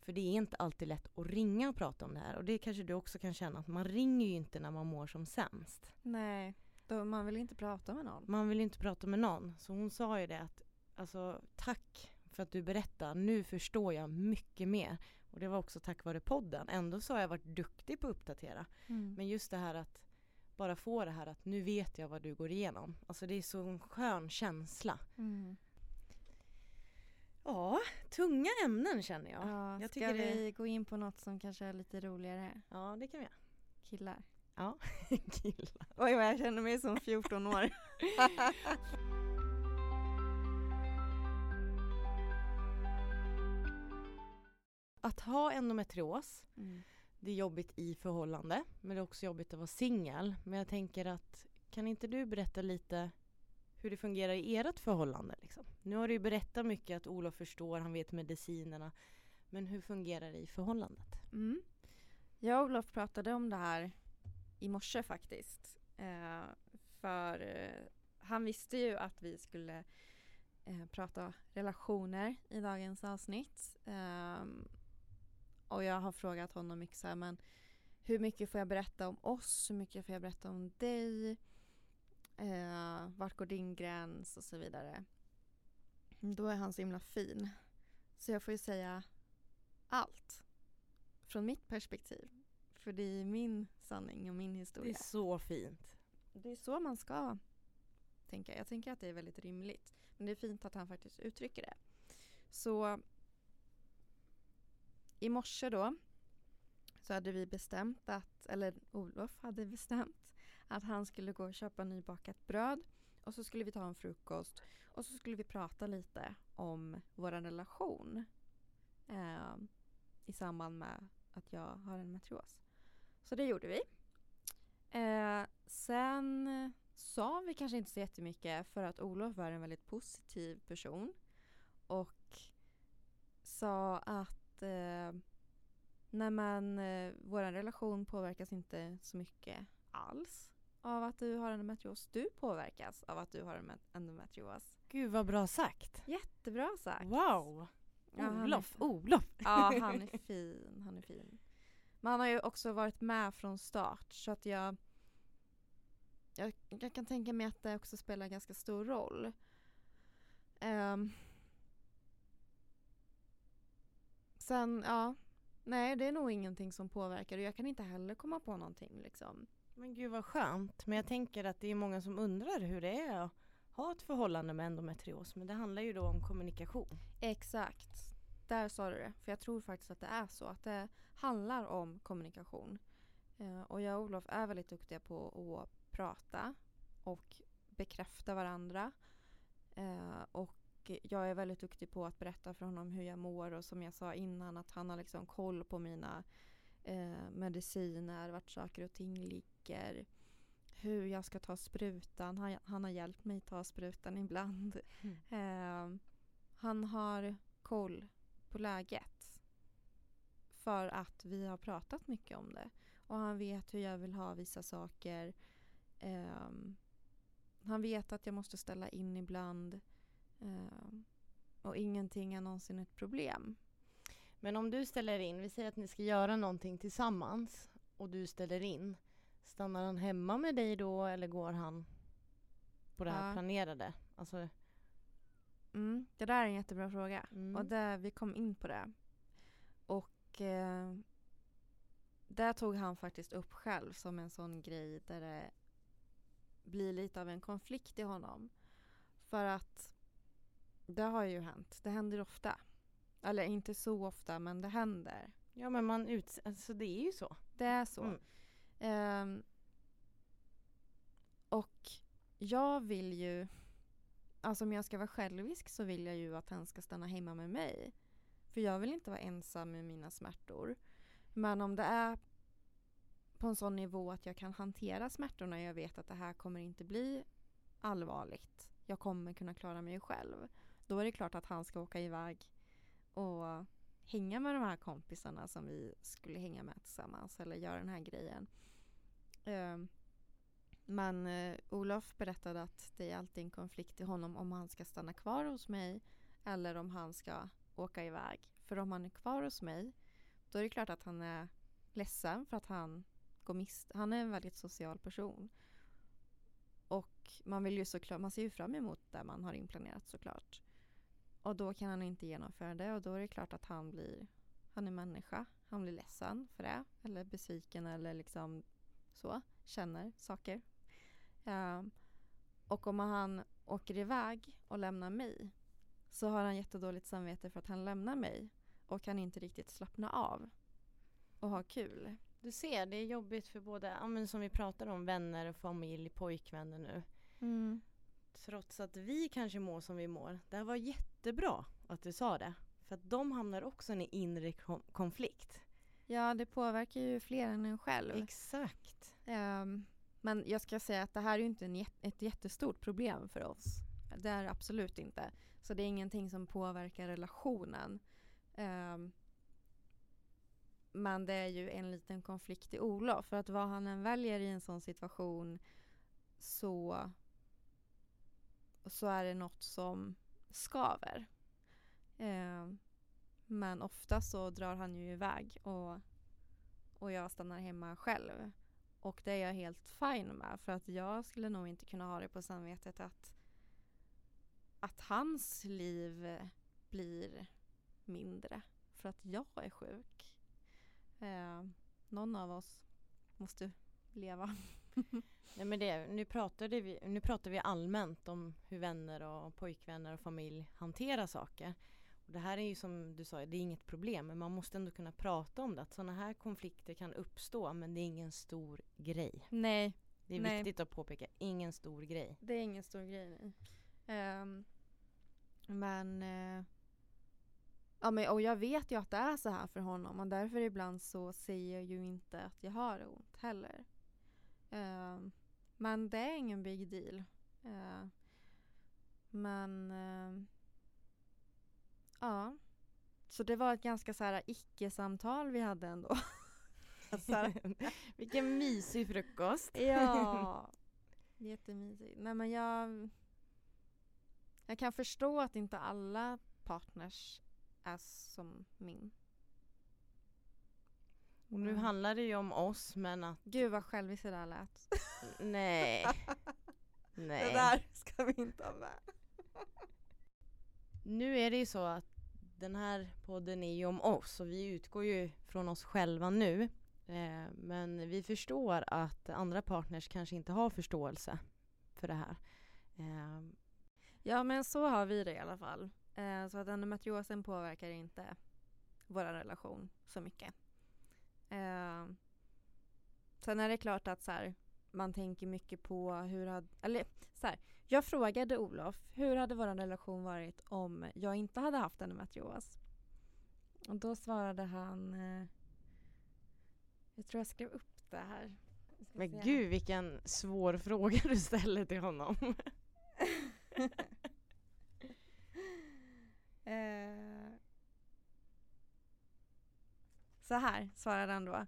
För det är inte alltid lätt att ringa och prata om det här. Och det kanske du också kan känna, att man ringer ju inte när man mår som sämst. Nej, då man vill inte prata med någon. Man vill inte prata med någon. Så hon sa ju det att, alltså, tack för att du berättar. Nu förstår jag mycket mer. Och det var också tack vare podden. Ändå så har jag varit duktig på att uppdatera. Mm. Men just det här att bara få det här att nu vet jag vad du går igenom. Alltså det är så en skön känsla. Mm. Ja, tunga ämnen känner jag. Ja, jag tycker vi gå in på något som kanske är lite roligare? Ja, det kan vi göra. Killar. Ja, killar. Oj, vad jag känner mig som 14 år. Att ha endometrios, det är jobbigt i förhållande. Men det är också jobbigt att vara singel. Men jag tänker att, kan inte du berätta lite hur det fungerar i ert förhållande liksom? Nu har du ju berättat mycket att Olof förstår, han vet medicinerna. Men hur fungerar det i förhållandet? Mm. Jag och Olof pratade om det här i morse faktiskt. För han visste ju att vi skulle prata relationer i dagens avsnitt. Och jag har frågat honom mycket så här, men hur mycket får jag berätta om oss? Hur mycket får jag berätta om dig? Vart går din gräns och så vidare. Då är han så himla fin. Så jag får ju säga allt. Från mitt perspektiv. För det är min sanning och min historia. Det är så fint. Det är så man ska tänka. Jag tänker att det är väldigt rimligt. Men det är fint att han faktiskt uttrycker det. Så i morse då så hade vi bestämt att, eller Olof hade bestämt att han skulle gå och köpa nybakat bröd. Och så skulle vi ta en frukost. Och så skulle vi prata lite om vår relation. I samband med att jag har en endometrios. Så det gjorde vi. Sen sa vi kanske inte så jättemycket. För att Olof var en väldigt positiv person. Och sa att Nej, men vår relation påverkas inte så mycket alls av att du har endometrios. Du påverkas av att du har endometrios. Gud, vad bra sagt. Jättebra sagt. Wow. Olof. Ja, han är fin. Han är fin. Men han har ju också varit med från start, så att jag kan tänka mig att det också spelar ganska stor roll. Sen, ja. Nej, det är nog ingenting som påverkar. Och jag kan inte heller komma på någonting liksom. Men gud vad skönt. Men jag tänker att det är många som undrar hur det är att ha ett förhållande med endometrios. Men det handlar ju då om kommunikation. Exakt. Där sa du det. För jag tror faktiskt att det är så. Att det handlar om kommunikation. Och jag och Olof är väldigt duktiga på att prata. Och bekräfta varandra. Och jag är väldigt duktig på att berätta för honom hur jag mår, och som jag sa innan att han har liksom koll på mina mediciner, vart saker och ting ligger, hur jag ska ta sprutan. Han har hjälpt mig ta sprutan ibland. Han har koll på läget för att vi har pratat mycket om det, och han vet hur jag vill ha vissa saker. Han vet att jag måste ställa in ibland. Och ingenting är någonsin ett problem. Men om du ställer in, vi säger att ni ska göra någonting tillsammans och du ställer in, stannar han hemma med dig då eller går han på det här planerade? Alltså... det där är en jättebra fråga. Och där vi kom in på det. Och där tog han faktiskt upp själv som en sån grej där det blir lite av en konflikt i honom. För att det har ju hänt. Det händer ofta. Eller inte så ofta, men det händer. Ja, men alltså, det är ju så. Det är så. Och jag vill ju... Alltså om jag ska vara självisk så vill jag ju att han ska stanna hemma med mig. För jag vill inte vara ensam med mina smärtor. Men om det är på en sån nivå att jag kan hantera smärtorna och jag vet att det här kommer inte bli allvarligt. Jag kommer kunna klara mig själv. Då är det klart att han ska åka iväg och hänga med de här kompisarna som vi skulle hänga med tillsammans eller göra den här grejen. Men Olof berättade att det är alltid en konflikt i honom om han ska stanna kvar hos mig eller om han ska åka iväg. För om han är kvar hos mig, då är det klart att han är ledsen för att han går miste. Han är en väldigt social person. Och man vill ju såklart, man ser ju fram emot det man har inplanerat såklart. Och då kan han inte genomföra det, och då är det klart att han är människa. Han blir ledsen för det, eller besviken, eller liksom så, känner saker. Och om han åker iväg och lämnar mig, så har han jättedåligt samvete för att han lämnar mig och kan inte riktigt slappna av och ha kul. Du ser, det är jobbigt för både, ja, men som vi pratar om, vänner och familj, pojkvänner nu. Trots att vi kanske mår som vi mår. Det här var jättebra att du sa det. För att de hamnar också i en inre konflikt. Ja, det påverkar ju fler än en själv. Exakt. Men jag ska säga att det här är ju inte ett jättestort problem för oss. Det är absolut inte. Så det är ingenting som påverkar relationen. Men det är ju en liten konflikt i Olof. För att vad han än väljer i en sån situation, så är det något som skaver. Men ofta så drar han ju iväg. Och jag stannar hemma själv. Och det är jag helt fine med. För att jag skulle nog inte kunna ha det på samvetet att hans liv blir mindre. För att jag är sjuk. Någon av oss måste leva. Nej, men nu pratar vi allmänt om hur vänner och pojkvänner och familj hanterar saker. Och det här är ju, som du sa, det är inget problem, men man måste ändå kunna prata om det. Att sådana här konflikter kan uppstå, men det är ingen stor grej. Nej. Det är viktigt att påpeka, ingen stor grej. Det är ingen stor grej, nej. Och jag vet ju att det är så här för honom, och därför ibland så säger jag ju inte att jag har ont heller. Men det är ingen big deal. Men ja, Så det var ett ganska så här icke-samtal vi hade ändå. Så här, vilken mysig frukost. Ja, jättemysig. Nej, men jag kan förstå att inte alla partners är som min. Och nu handlar det ju om oss, men att... Gud vad självis det där lät. Nej. Det där ska vi inte ha med. Nu är det ju så att den här podden är ju om oss och vi utgår ju från oss själva nu. Men vi förstår att andra partners kanske inte har förståelse för det här. Ja, men så har vi det i alla fall. Så att endometriosen påverkar inte vår relation så mycket. Sen är det klart att så här, man tänker mycket på hur... jag frågade Olof, hur hade vår relation varit om jag inte hade haft endometrios? Och då svarade han... jag tror jag skrev upp det här. Men gud, vilken svår fråga du ställer till honom. Så här svarade han då.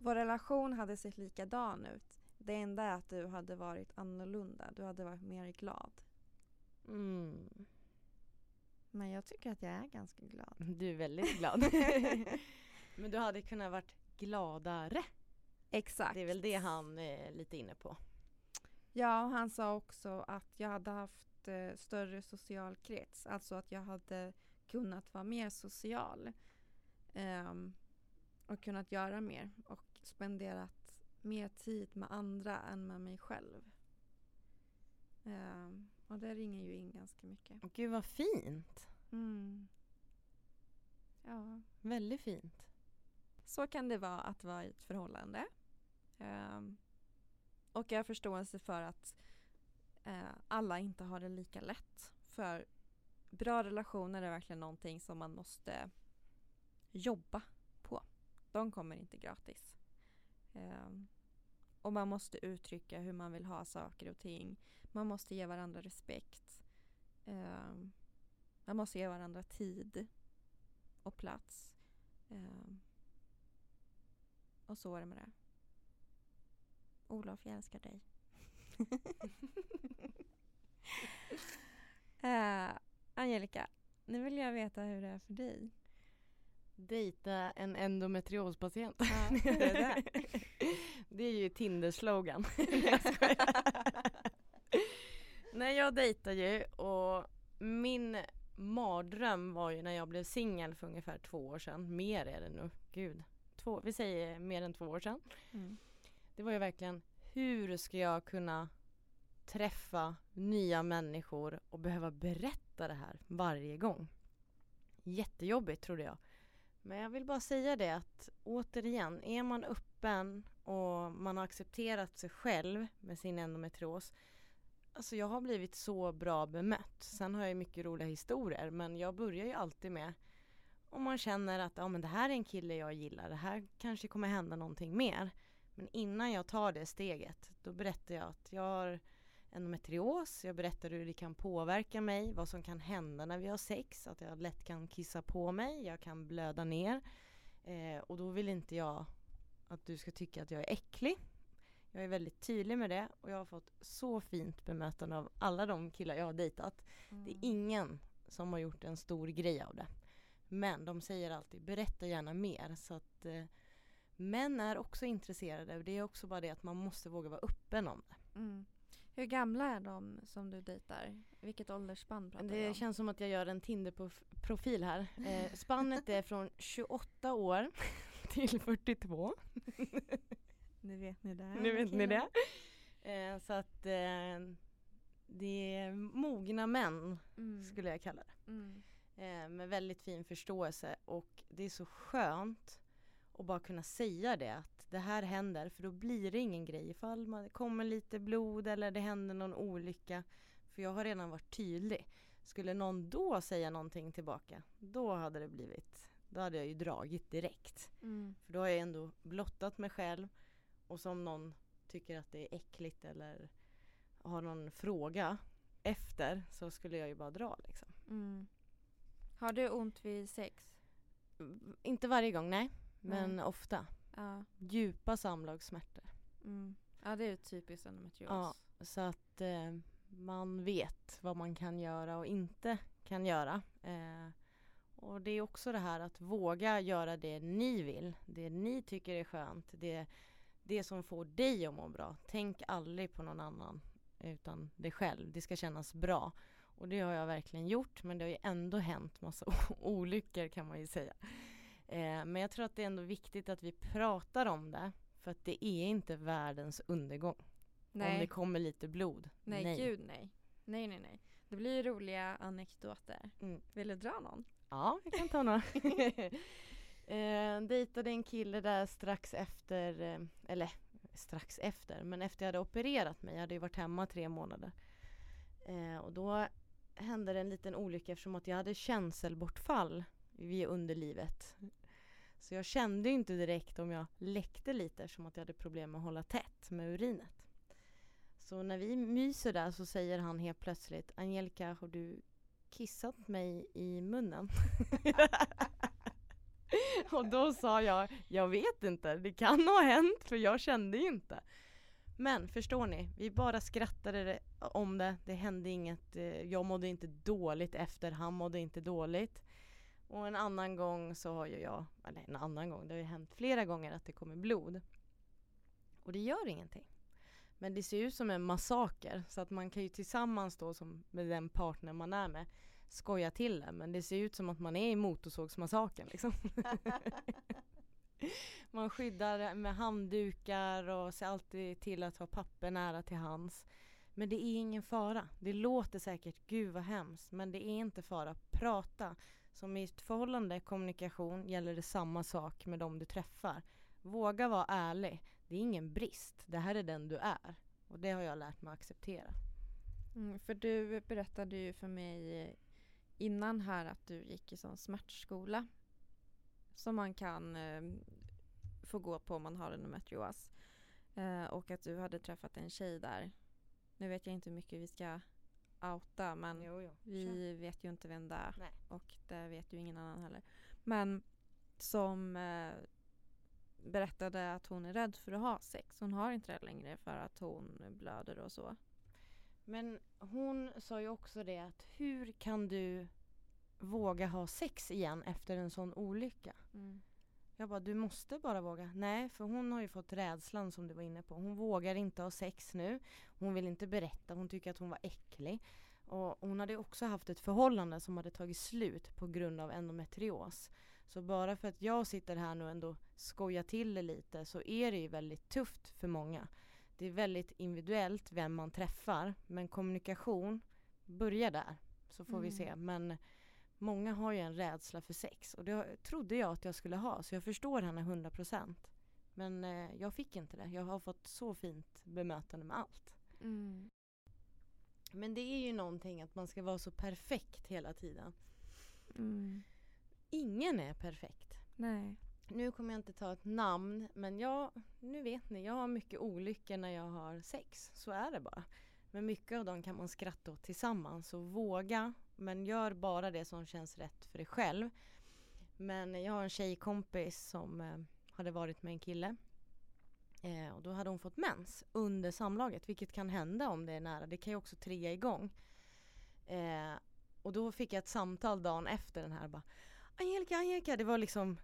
Vår relation hade sett likadan ut. Det enda är att du hade varit annorlunda. Du hade varit mer glad. Mm. Men jag tycker att jag är ganska glad. Du är väldigt glad. Men du hade kunnat varit gladare. Exakt. Det är väl det han är lite inne på. Ja, han sa också att jag hade haft större social krets. Alltså att jag hade kunnat vara mer social. Och kunnat göra mer. Och spenderat mer tid med andra än med mig själv. Och det ringer ju in ganska mycket. Gud vad fint. Mm. Ja. Väldigt fint. Så kan det vara att vara i ett förhållande. Och jag har förståelse för att alla inte har det lika lätt. För bra relationer är verkligen någonting som man måste jobba på. De kommer inte gratis. Och man måste uttrycka hur man vill ha saker och ting. Man måste ge varandra respekt. Man måste ge varandra tid och plats. Och så är det med det. Olof, jag älskar dig. Angelika, nu vill jag veta hur det är för dig. Dejta en endometriospatient. Ja, det är ju Tinder-slogan. Nej, jag dejtar ju och min mardröm var ju när jag blev singel för ungefär 2 år sedan. Mer är det nu. Gud. 2, vi säger mer än 2 år sedan. Mm. Det var ju verkligen, hur ska jag kunna träffa nya människor och behöva berätta det här varje gång? Jättejobbigt trodde jag. Men jag vill bara säga det att återigen, är man öppen och man har accepterat sig själv med sin endometrios. Alltså jag har blivit så bra bemött. Sen har jag ju mycket roliga historier, men jag börjar ju alltid med om man känner att men det här är en kille jag gillar, det här kanske kommer hända någonting mer. Men innan jag tar det steget, då berättar jag att jag har endometrios, jag berättar hur det kan påverka mig, vad som kan hända när vi har sex, att jag lätt kan kissa på mig, jag kan blöda ner. Och då vill inte jag att du ska tycka att jag är äcklig. Jag är väldigt tydlig med det och jag har fått så fint bemötande av alla de killar jag har dejtat. Mm. Det är ingen som har gjort en stor grej av det. Men de säger alltid, berätta gärna mer. Så att män är också intresserade. Det är också bara det att man måste våga vara öppen om det. Mm. Hur gamla är de som du dejtar? Vilket åldersspann pratar du om? Det känns som att jag gör en Tinder-profil här. Spannet är från 28 år till 42. Nu vet ni det. Nu vet ni det. Så att det är mogna män skulle jag kalla det. Mm. Med väldigt fin förståelse och det är så skönt att bara kunna säga det att det här händer, för då blir det ingen grej ifall man kommer lite blod eller det händer någon olycka, för jag har redan varit tydlig. Skulle någon då säga någonting tillbaka, då hade jag ju dragit direkt. För då har jag ändå blottat mig själv, och som någon tycker att det är äckligt eller har någon fråga efter, så skulle jag ju bara dra liksom. Har du ont vid sex? Inte varje gång, nej. Men ofta. Ja. Djupa samlagssmärtor. Mm. Ja, det är ju typiskt endometrios. Ja, så att man vet vad man kan göra och inte kan göra. Och det är också det här att våga göra det ni vill. Det ni tycker är skönt. Det som får dig att må bra. Tänk aldrig på någon annan utan dig själv. Det ska kännas bra. Och det har jag verkligen gjort. Men det har ju ändå hänt massa olyckor kan man ju säga. Men jag tror att det är ändå viktigt att vi pratar om det. För att det är inte världens undergång. Nej. Om det kommer lite blod. Nej, nej. Gud nej. Nej, nej, nej. Det blir ju roliga anekdoter. Mm. Vill du dra någon? Ja, jag kan ta några. Dejtade en kille där strax efter, eller strax efter, men efter jag hade opererat mig. Jag hade ju varit hemma 3 månader. Och då hände det en liten olycka eftersom att jag hade känselbortfall vid underlivet. Så jag kände ju inte direkt om jag läckte lite som att jag hade problem med att hålla tätt med urinet. Så när vi myser där så säger han helt plötsligt: Angelika, har du kissat mig i munnen? Och då sa jag vet inte, det kan ha hänt för jag kände ju inte. Men förstår ni, vi bara skrattade om det, det hände inget, jag mådde inte dåligt efter, han mådde inte dåligt. Och en annan gång så har ju jag, eller en annan gång, det har ju hänt flera gånger att det kommer blod. Och det gör ingenting. Men det ser ut som en massaker. Så att man kan ju tillsammans då som med den partner man är med skoja till det. Men det ser ut som att man är i motorsågsmassaken liksom. Man skyddar med handdukar och ser alltid till att ha papper nära till hands. Men det är ingen fara. Det låter säkert, gud vad hemskt. Men det är inte fara. Prata. Som i ett förhållande, kommunikation, gäller det samma sak med dem du träffar. Våga vara ärlig. Det är ingen brist. Det här är den du är. Och det har jag lärt mig att acceptera. Mm, för du berättade ju för mig innan här att du gick i sån smärtskola. Som man kan få gå på om man har endometrios. Och att du hade träffat en tjej där. Nu vet jag inte hur mycket vi ska outa. Men jo. Vi vet ju inte vem det är. Nej. Och det vet ju ingen annan heller. Men som... berättade att hon är rädd för att ha sex. Hon har inte det längre för att hon blöder och så. Men hon sa ju också det att hur kan du våga ha sex igen efter en sån olycka? Mm. Jag bara, du måste bara våga. Nej, för hon har ju fått rädslan som du var inne på. Hon vågar inte ha sex nu. Hon vill inte berätta. Hon tycker att hon var äcklig. Och hon hade också haft ett förhållande som hade tagit slut på grund av endometrios. Så bara för att jag sitter här nu ändå skojar till det lite så är det ju väldigt tufft för många. Det är väldigt individuellt vem man träffar. Men kommunikation börjar där. Så får vi se. Men många har ju en rädsla för sex. Och det trodde jag att jag skulle ha. Så jag förstår henne 100%. Men jag fick inte det. Jag har fått så fint bemötande med allt. Mm. Men det är ju någonting att man ska vara så perfekt hela tiden. Mm. Ingen är perfekt. Nej. Nu kommer jag inte ta ett namn, men nu vet ni, jag har mycket olyckor när jag har sex. Så är det bara. Men mycket av dem kan man skratta åt tillsammans. Så våga, men gör bara det som känns rätt för dig själv. Men jag har en tjejkompis som hade varit med en kille. Och då hade hon fått mens under samlaget, vilket kan hända om det är nära. Det kan ju också trigga igång. Och då fick jag ett samtal dagen efter den här bara... Angelika, det var liksom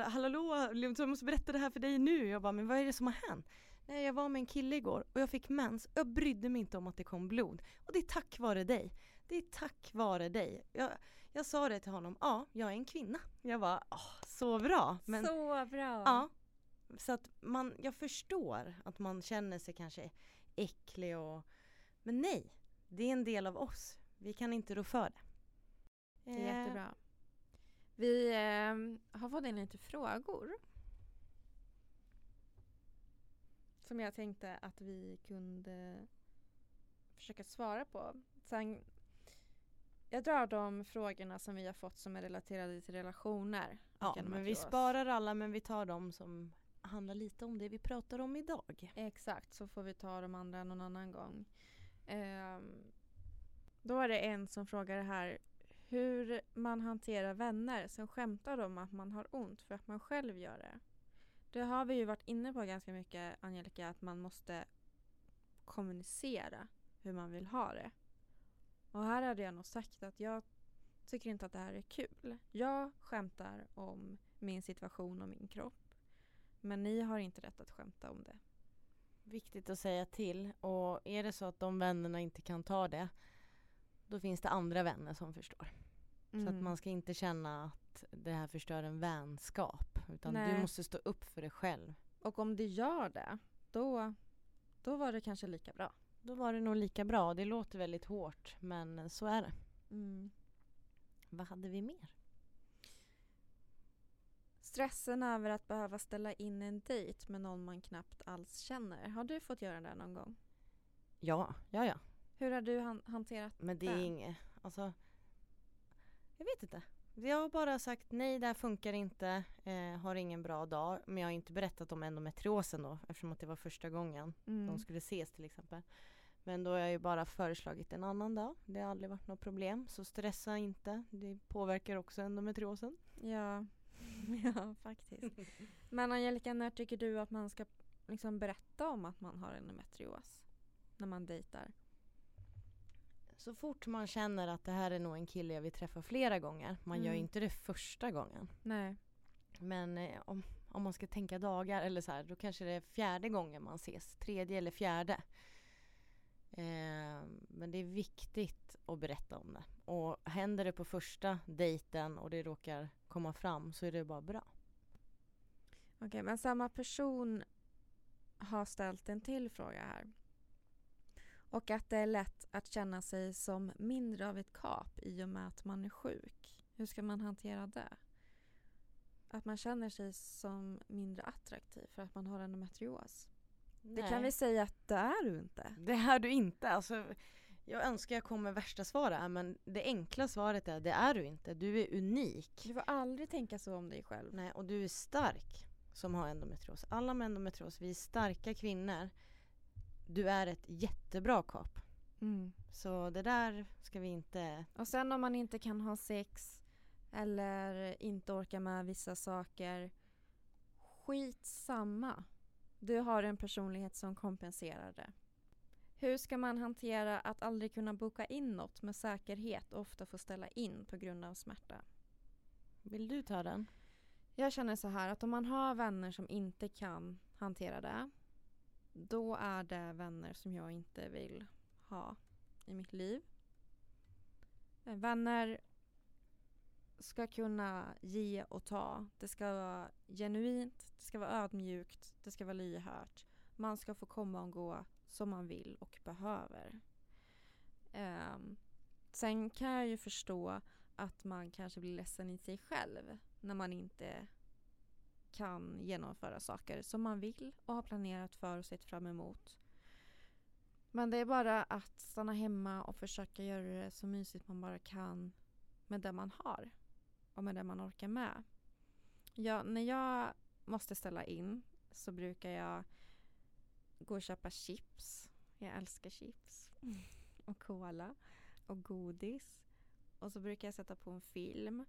hallå, jag måste berätta det här för dig nu. Jag bara, men vad är det som har hänt? Nej, jag var med en kille igår och jag fick mens. Jag brydde mig inte om att det kom blod. Och det är tack vare dig. Det är tack vare dig. Jag sa det till honom, ja, jag är en kvinna. Jag bara, så bra. Men, så bra. Ja, så att jag förstår att man känner sig kanske äcklig. Men nej, det är en del av oss. Vi kan inte rå för det. Det är jättebra. Vi har fått in lite frågor som jag tänkte att vi kunde försöka svara på. Sen, jag drar de frågorna som vi har fått som är relaterade till relationer. Ja, men vi sparar alla, men vi tar de som handlar lite om det vi pratar om idag. Exakt, så får vi ta de andra någon annan gång. Då är det en som frågar här. Hur man hanterar vänner som skämtar om att man har ont för att man själv gör det. Det har vi ju varit inne på ganska mycket, Angelika, att man måste kommunicera hur man vill ha det. Och här hade jag nog sagt att jag tycker inte att det här är kul. Jag skämtar om min situation och min kropp. Men ni har inte rätt att skämta om det. Viktigt att säga till. Och är det så att de vännerna inte kan ta det, då finns det andra vänner som förstår. Mm. Så att man ska inte känna att det här förstör en vänskap. Utan du måste stå upp för dig själv. Och om det gör det, då var det kanske lika bra. Då var det nog lika bra. Det låter väldigt hårt, men så är det. Mm. Vad hade vi mer? Stressen över att behöva ställa in en dejt med någon man knappt alls känner. Har du fått göra det någon gång? Ja. Hur har du hanterat det? Men det är inget, alltså, jag vet inte. Jag har bara sagt nej, det här funkar inte, har ingen bra dag. Men jag har inte berättat om endometriosen då, eftersom att det var första gången de skulle ses till exempel. Men då har jag ju bara föreslagit en annan dag. Det har aldrig varit något problem, så stressa inte. Det påverkar också endometriosen. Ja, faktiskt. Men Angelika, när tycker du att man ska liksom berätta om att man har endometrios när man dejtar? Så fort man känner att det här är nog en kille jag vill träffa flera gånger. Man gör ju inte det första gången. Nej. Men om man ska tänka dagar eller så här, då kanske det är fjärde gången man ses. Tredje eller fjärde. Men det är viktigt att berätta om det. Och händer det på första dejten och det råkar komma fram, så är det bara bra. Okej, men samma person har ställt en till fråga här. Och att det är lätt att känna sig som mindre av ett kap i och med att man är sjuk. Hur ska man hantera det? Att man känner sig som mindre attraktiv för att man har endometrios. Nej. Det kan vi säga att det är du inte. Det är du inte. Alltså, jag önskar jag kom med värsta svaret, men det enkla svaret är det är du inte. Du är unik. Du får aldrig tänka så om dig själv. Nej, och du är stark som har endometrios. Alla med endometrios, vi är starka kvinnor. Du är ett jättebra kap. Mm. Så det där ska vi inte... Och sen om man inte kan ha sex eller inte orkar med vissa saker, skitsamma. Du har en personlighet som kompenserar det. Hur ska man hantera att aldrig kunna boka in något med säkerhet och ofta få ställa in på grund av smärta? Vill du ta den? Jag känner så här att om man har vänner som inte kan hantera det, då är det vänner som jag inte vill ha i mitt liv. Vänner ska kunna ge och ta. Det ska vara genuint, det ska vara ödmjukt, det ska vara lyhört. Man ska få komma och gå som man vill och behöver. Sen kan jag ju förstå att man kanske blir ledsen i sig själv när man inte kan genomföra saker som man vill och har planerat för och sett fram emot. Men det är bara att stanna hemma och försöka göra det så mysigt man bara kan med det man har och med det man orkar med. När jag måste ställa in så brukar jag gå och köpa chips. Jag älskar chips och cola och godis. Och så brukar jag sätta på en film.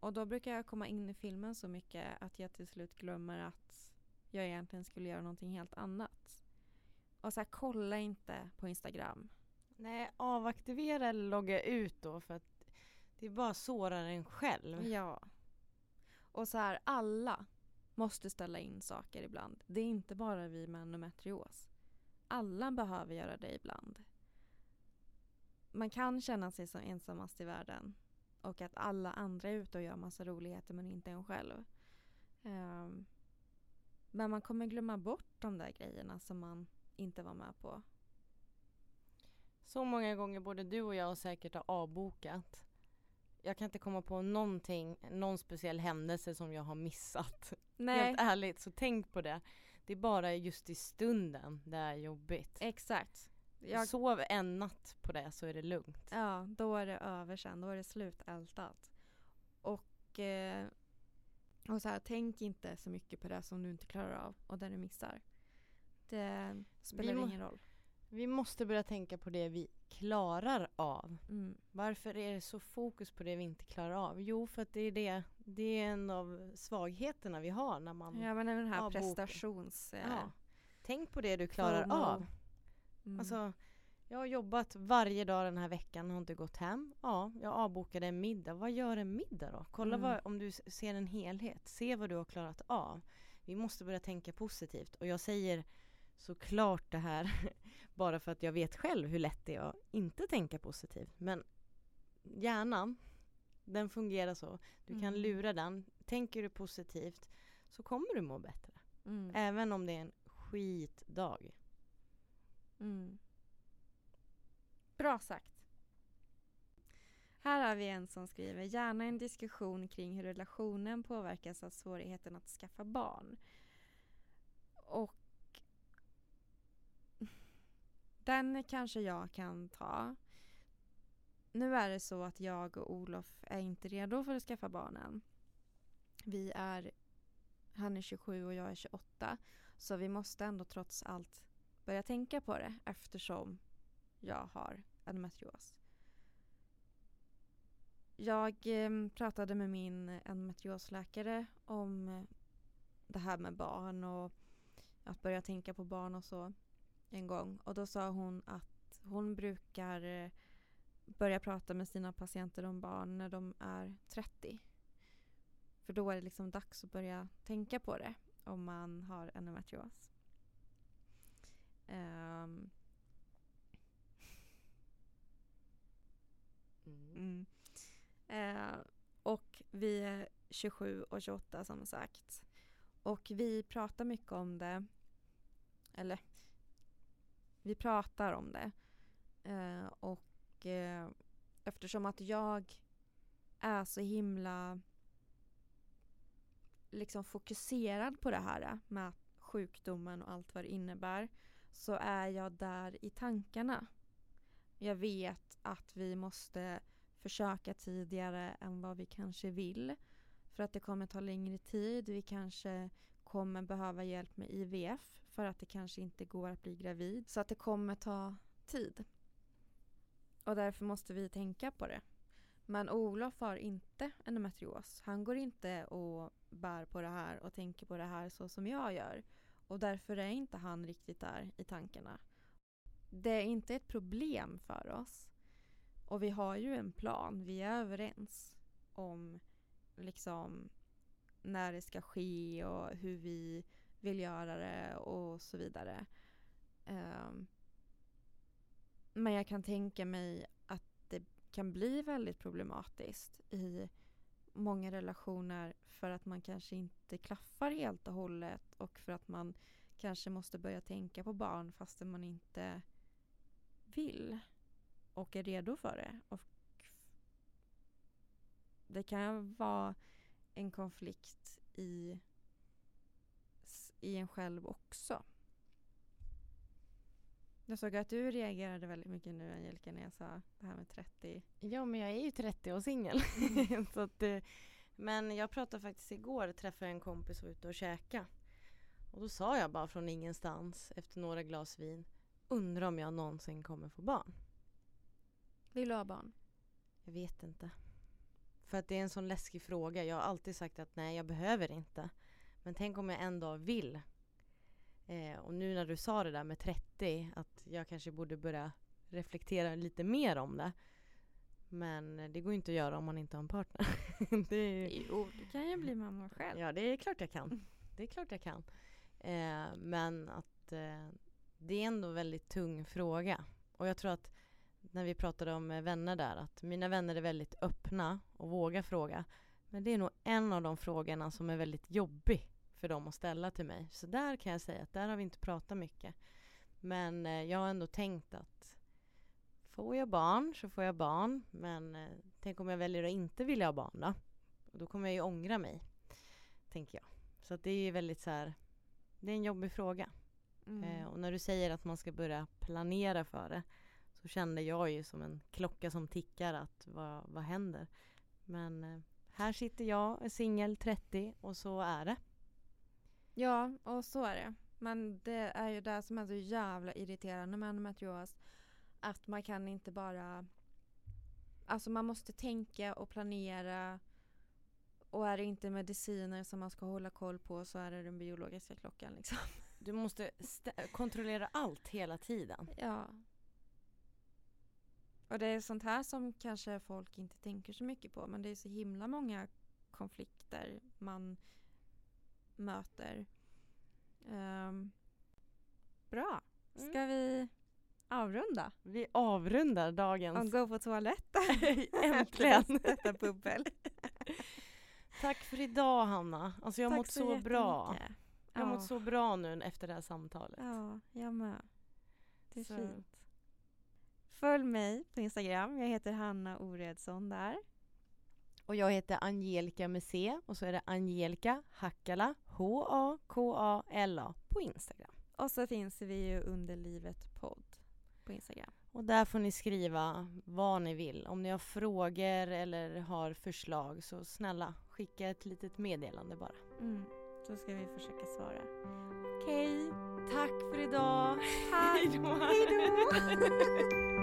Och då brukar jag komma in i filmen så mycket att jag till slut glömmer att jag egentligen skulle göra någonting helt annat. Och så här, kolla inte på Instagram. Nej, avaktivera eller logga ut då, för att det är bara sårar en själv. Ja. Och så här, alla måste ställa in saker ibland. Det är inte bara vi med endometrios. Alla behöver göra det ibland. Man kan känna sig som ensamast i världen. Och att alla andra är ute och gör massa roligheter men inte en själv. Men man kommer glömma bort de där grejerna som man inte var med på. Så många gånger både du och jag säkert har avbokat. Jag kan inte komma på någon speciell händelse som jag har missat. Nej. Helt ärligt, så tänk på det. Det är bara just i stunden det är jobbigt. Exakt. Jag sov en natt på det, så är det lugnt. Ja, då är det över sen. Då är det slutältat. Och så här, tänk inte så mycket på det som du inte klarar av och där du missar. Det spelar ingen roll. Vi måste börja tänka på det vi klarar av. Mm. Varför är det så fokus på det vi inte klarar av? Jo, för att det är en av svagheterna vi har när man ja, men den här prestations... Ja. Tänk på det du klarar av. Mm. Alltså, jag har jobbat varje dag den här veckan och har inte gått hem. Ja, jag avbokade en middag. Vad gör en middag då? Kolla om du ser en helhet. Se vad du har klarat av. Vi måste börja tänka positivt. Och jag säger... såklart det här bara för att jag vet själv hur lätt det är att inte tänka positivt, men hjärnan den fungerar så, du kan lura den. Tänker du positivt så kommer du må bättre, även om det är en skitdag. Bra sagt. Här har vi en som skriver: gärna en diskussion kring hur relationen påverkas av svårigheten att skaffa barn. Och den kanske jag kan ta. Nu är det så att jag och Olof är inte redo för att skaffa barnen. Han är 27 och jag är 28. Så vi måste ändå trots allt börja tänka på det. Eftersom jag har endometrios. Jag pratade med min endometriosläkare om det här med barn. Och att börja tänka på barn och så. En gång. Och då sa hon att hon brukar börja prata med sina patienter om barn när de är 30. För då är det liksom dags att börja tänka på det om man har endometrios. Och vi är 27 och 28 som sagt. Och vi pratar mycket om det. Eller... vi pratar om det och eftersom att jag är så himla liksom fokuserad på det här med sjukdomen och allt vad det innebär, så är jag där i tankarna. Jag vet att vi måste försöka tidigare än vad vi kanske vill, för att det kommer ta längre tid. Vi kanske kommer behöva hjälp med IVF för att det kanske inte går att bli gravid. Så att det kommer ta tid. Och därför måste vi tänka på det. Men Olof har inte endometrios. Han går inte och bär på det här och tänker på det här så som jag gör. Och därför är inte han riktigt där i tankarna. Det är inte ett problem för oss. Och vi har ju en plan. Vi är överens om liksom... när det ska ske och hur vi vill göra det och så vidare. Men jag kan tänka mig att det kan bli väldigt problematiskt i många relationer, för att man kanske inte klaffar helt och hållet och för att man kanske måste börja tänka på barn fastän man inte vill och är redo för det. Och det kan vara en konflikt i en själv också. Jag såg att du reagerade väldigt mycket nu, Angelika, när jag sa det här med 30. Ja, men jag är ju 30 och singel. Så att, men jag pratade faktiskt igår, träffade en kompis och ute och käka. Och då sa jag bara från ingenstans, efter några glas vin, undrar om jag någonsin kommer få barn. Vill du ha barn? Jag vet inte. För att det är en sån läskig fråga. Jag har alltid sagt att nej, jag behöver inte. Men tänk om jag en dag vill. Och nu när du sa det där med 30, att jag kanske borde börja reflektera lite mer om det. Men det går inte att göra om man inte har en partner. Jo, du kan ju bli mamma själv. Ja, det är klart jag kan. Det är klart jag kan. Men att det är ändå en väldigt tung fråga. Och jag tror att när vi pratade om vänner där, att mina vänner är väldigt öppna och vågar fråga. Men det är nog en av de frågorna som är väldigt jobbig för dem att ställa till mig. Så där kan jag säga att där har vi inte pratat mycket. Men jag har ändå tänkt att får jag barn så får jag barn. Men tänk om jag väljer att inte vilja ha barn då? Och då kommer jag ju ångra mig, tänker jag. Så att det är väldigt så här, det är en jobbig fråga. Och när du säger att man ska börja planera för det, så kände jag ju som en klocka som tickar att vad händer. Men här sitter jag, singel 30, och så är det. Ja, och så är det. Men det är ju det som är så jävla irriterande med endometrios. Att man kan inte bara... Alltså man måste tänka och planera. Och är det inte mediciner som man ska hålla koll på så är det den biologiska klockan liksom. Du måste kontrollera allt hela tiden. Ja. Och det är sånt här som kanske folk inte tänker så mycket på. Men det är så himla många konflikter man möter. Bra. Ska vi avrunda? Vi avrundar dagens... Och gå på toaletten. Äntligen. Detta bubbel. Tack för idag, Hanna. Alltså jag har mått så bra. Jag har mått så bra nu efter det här samtalet. Ja, jag med. Det är så fint. Följ mig på Instagram. Jag heter Hanna Oredsson där. Och jag heter Angelika med C. Och så är det Angelika Hakala. H-A-K-A-L-A på Instagram. Och så finns vi ju Underlivet podd på Instagram. Och där får ni skriva vad ni vill. Om ni har frågor eller har förslag så snälla skicka ett litet meddelande bara. Mm. Så ska vi försöka svara. Okej. Tack för idag. Hej då.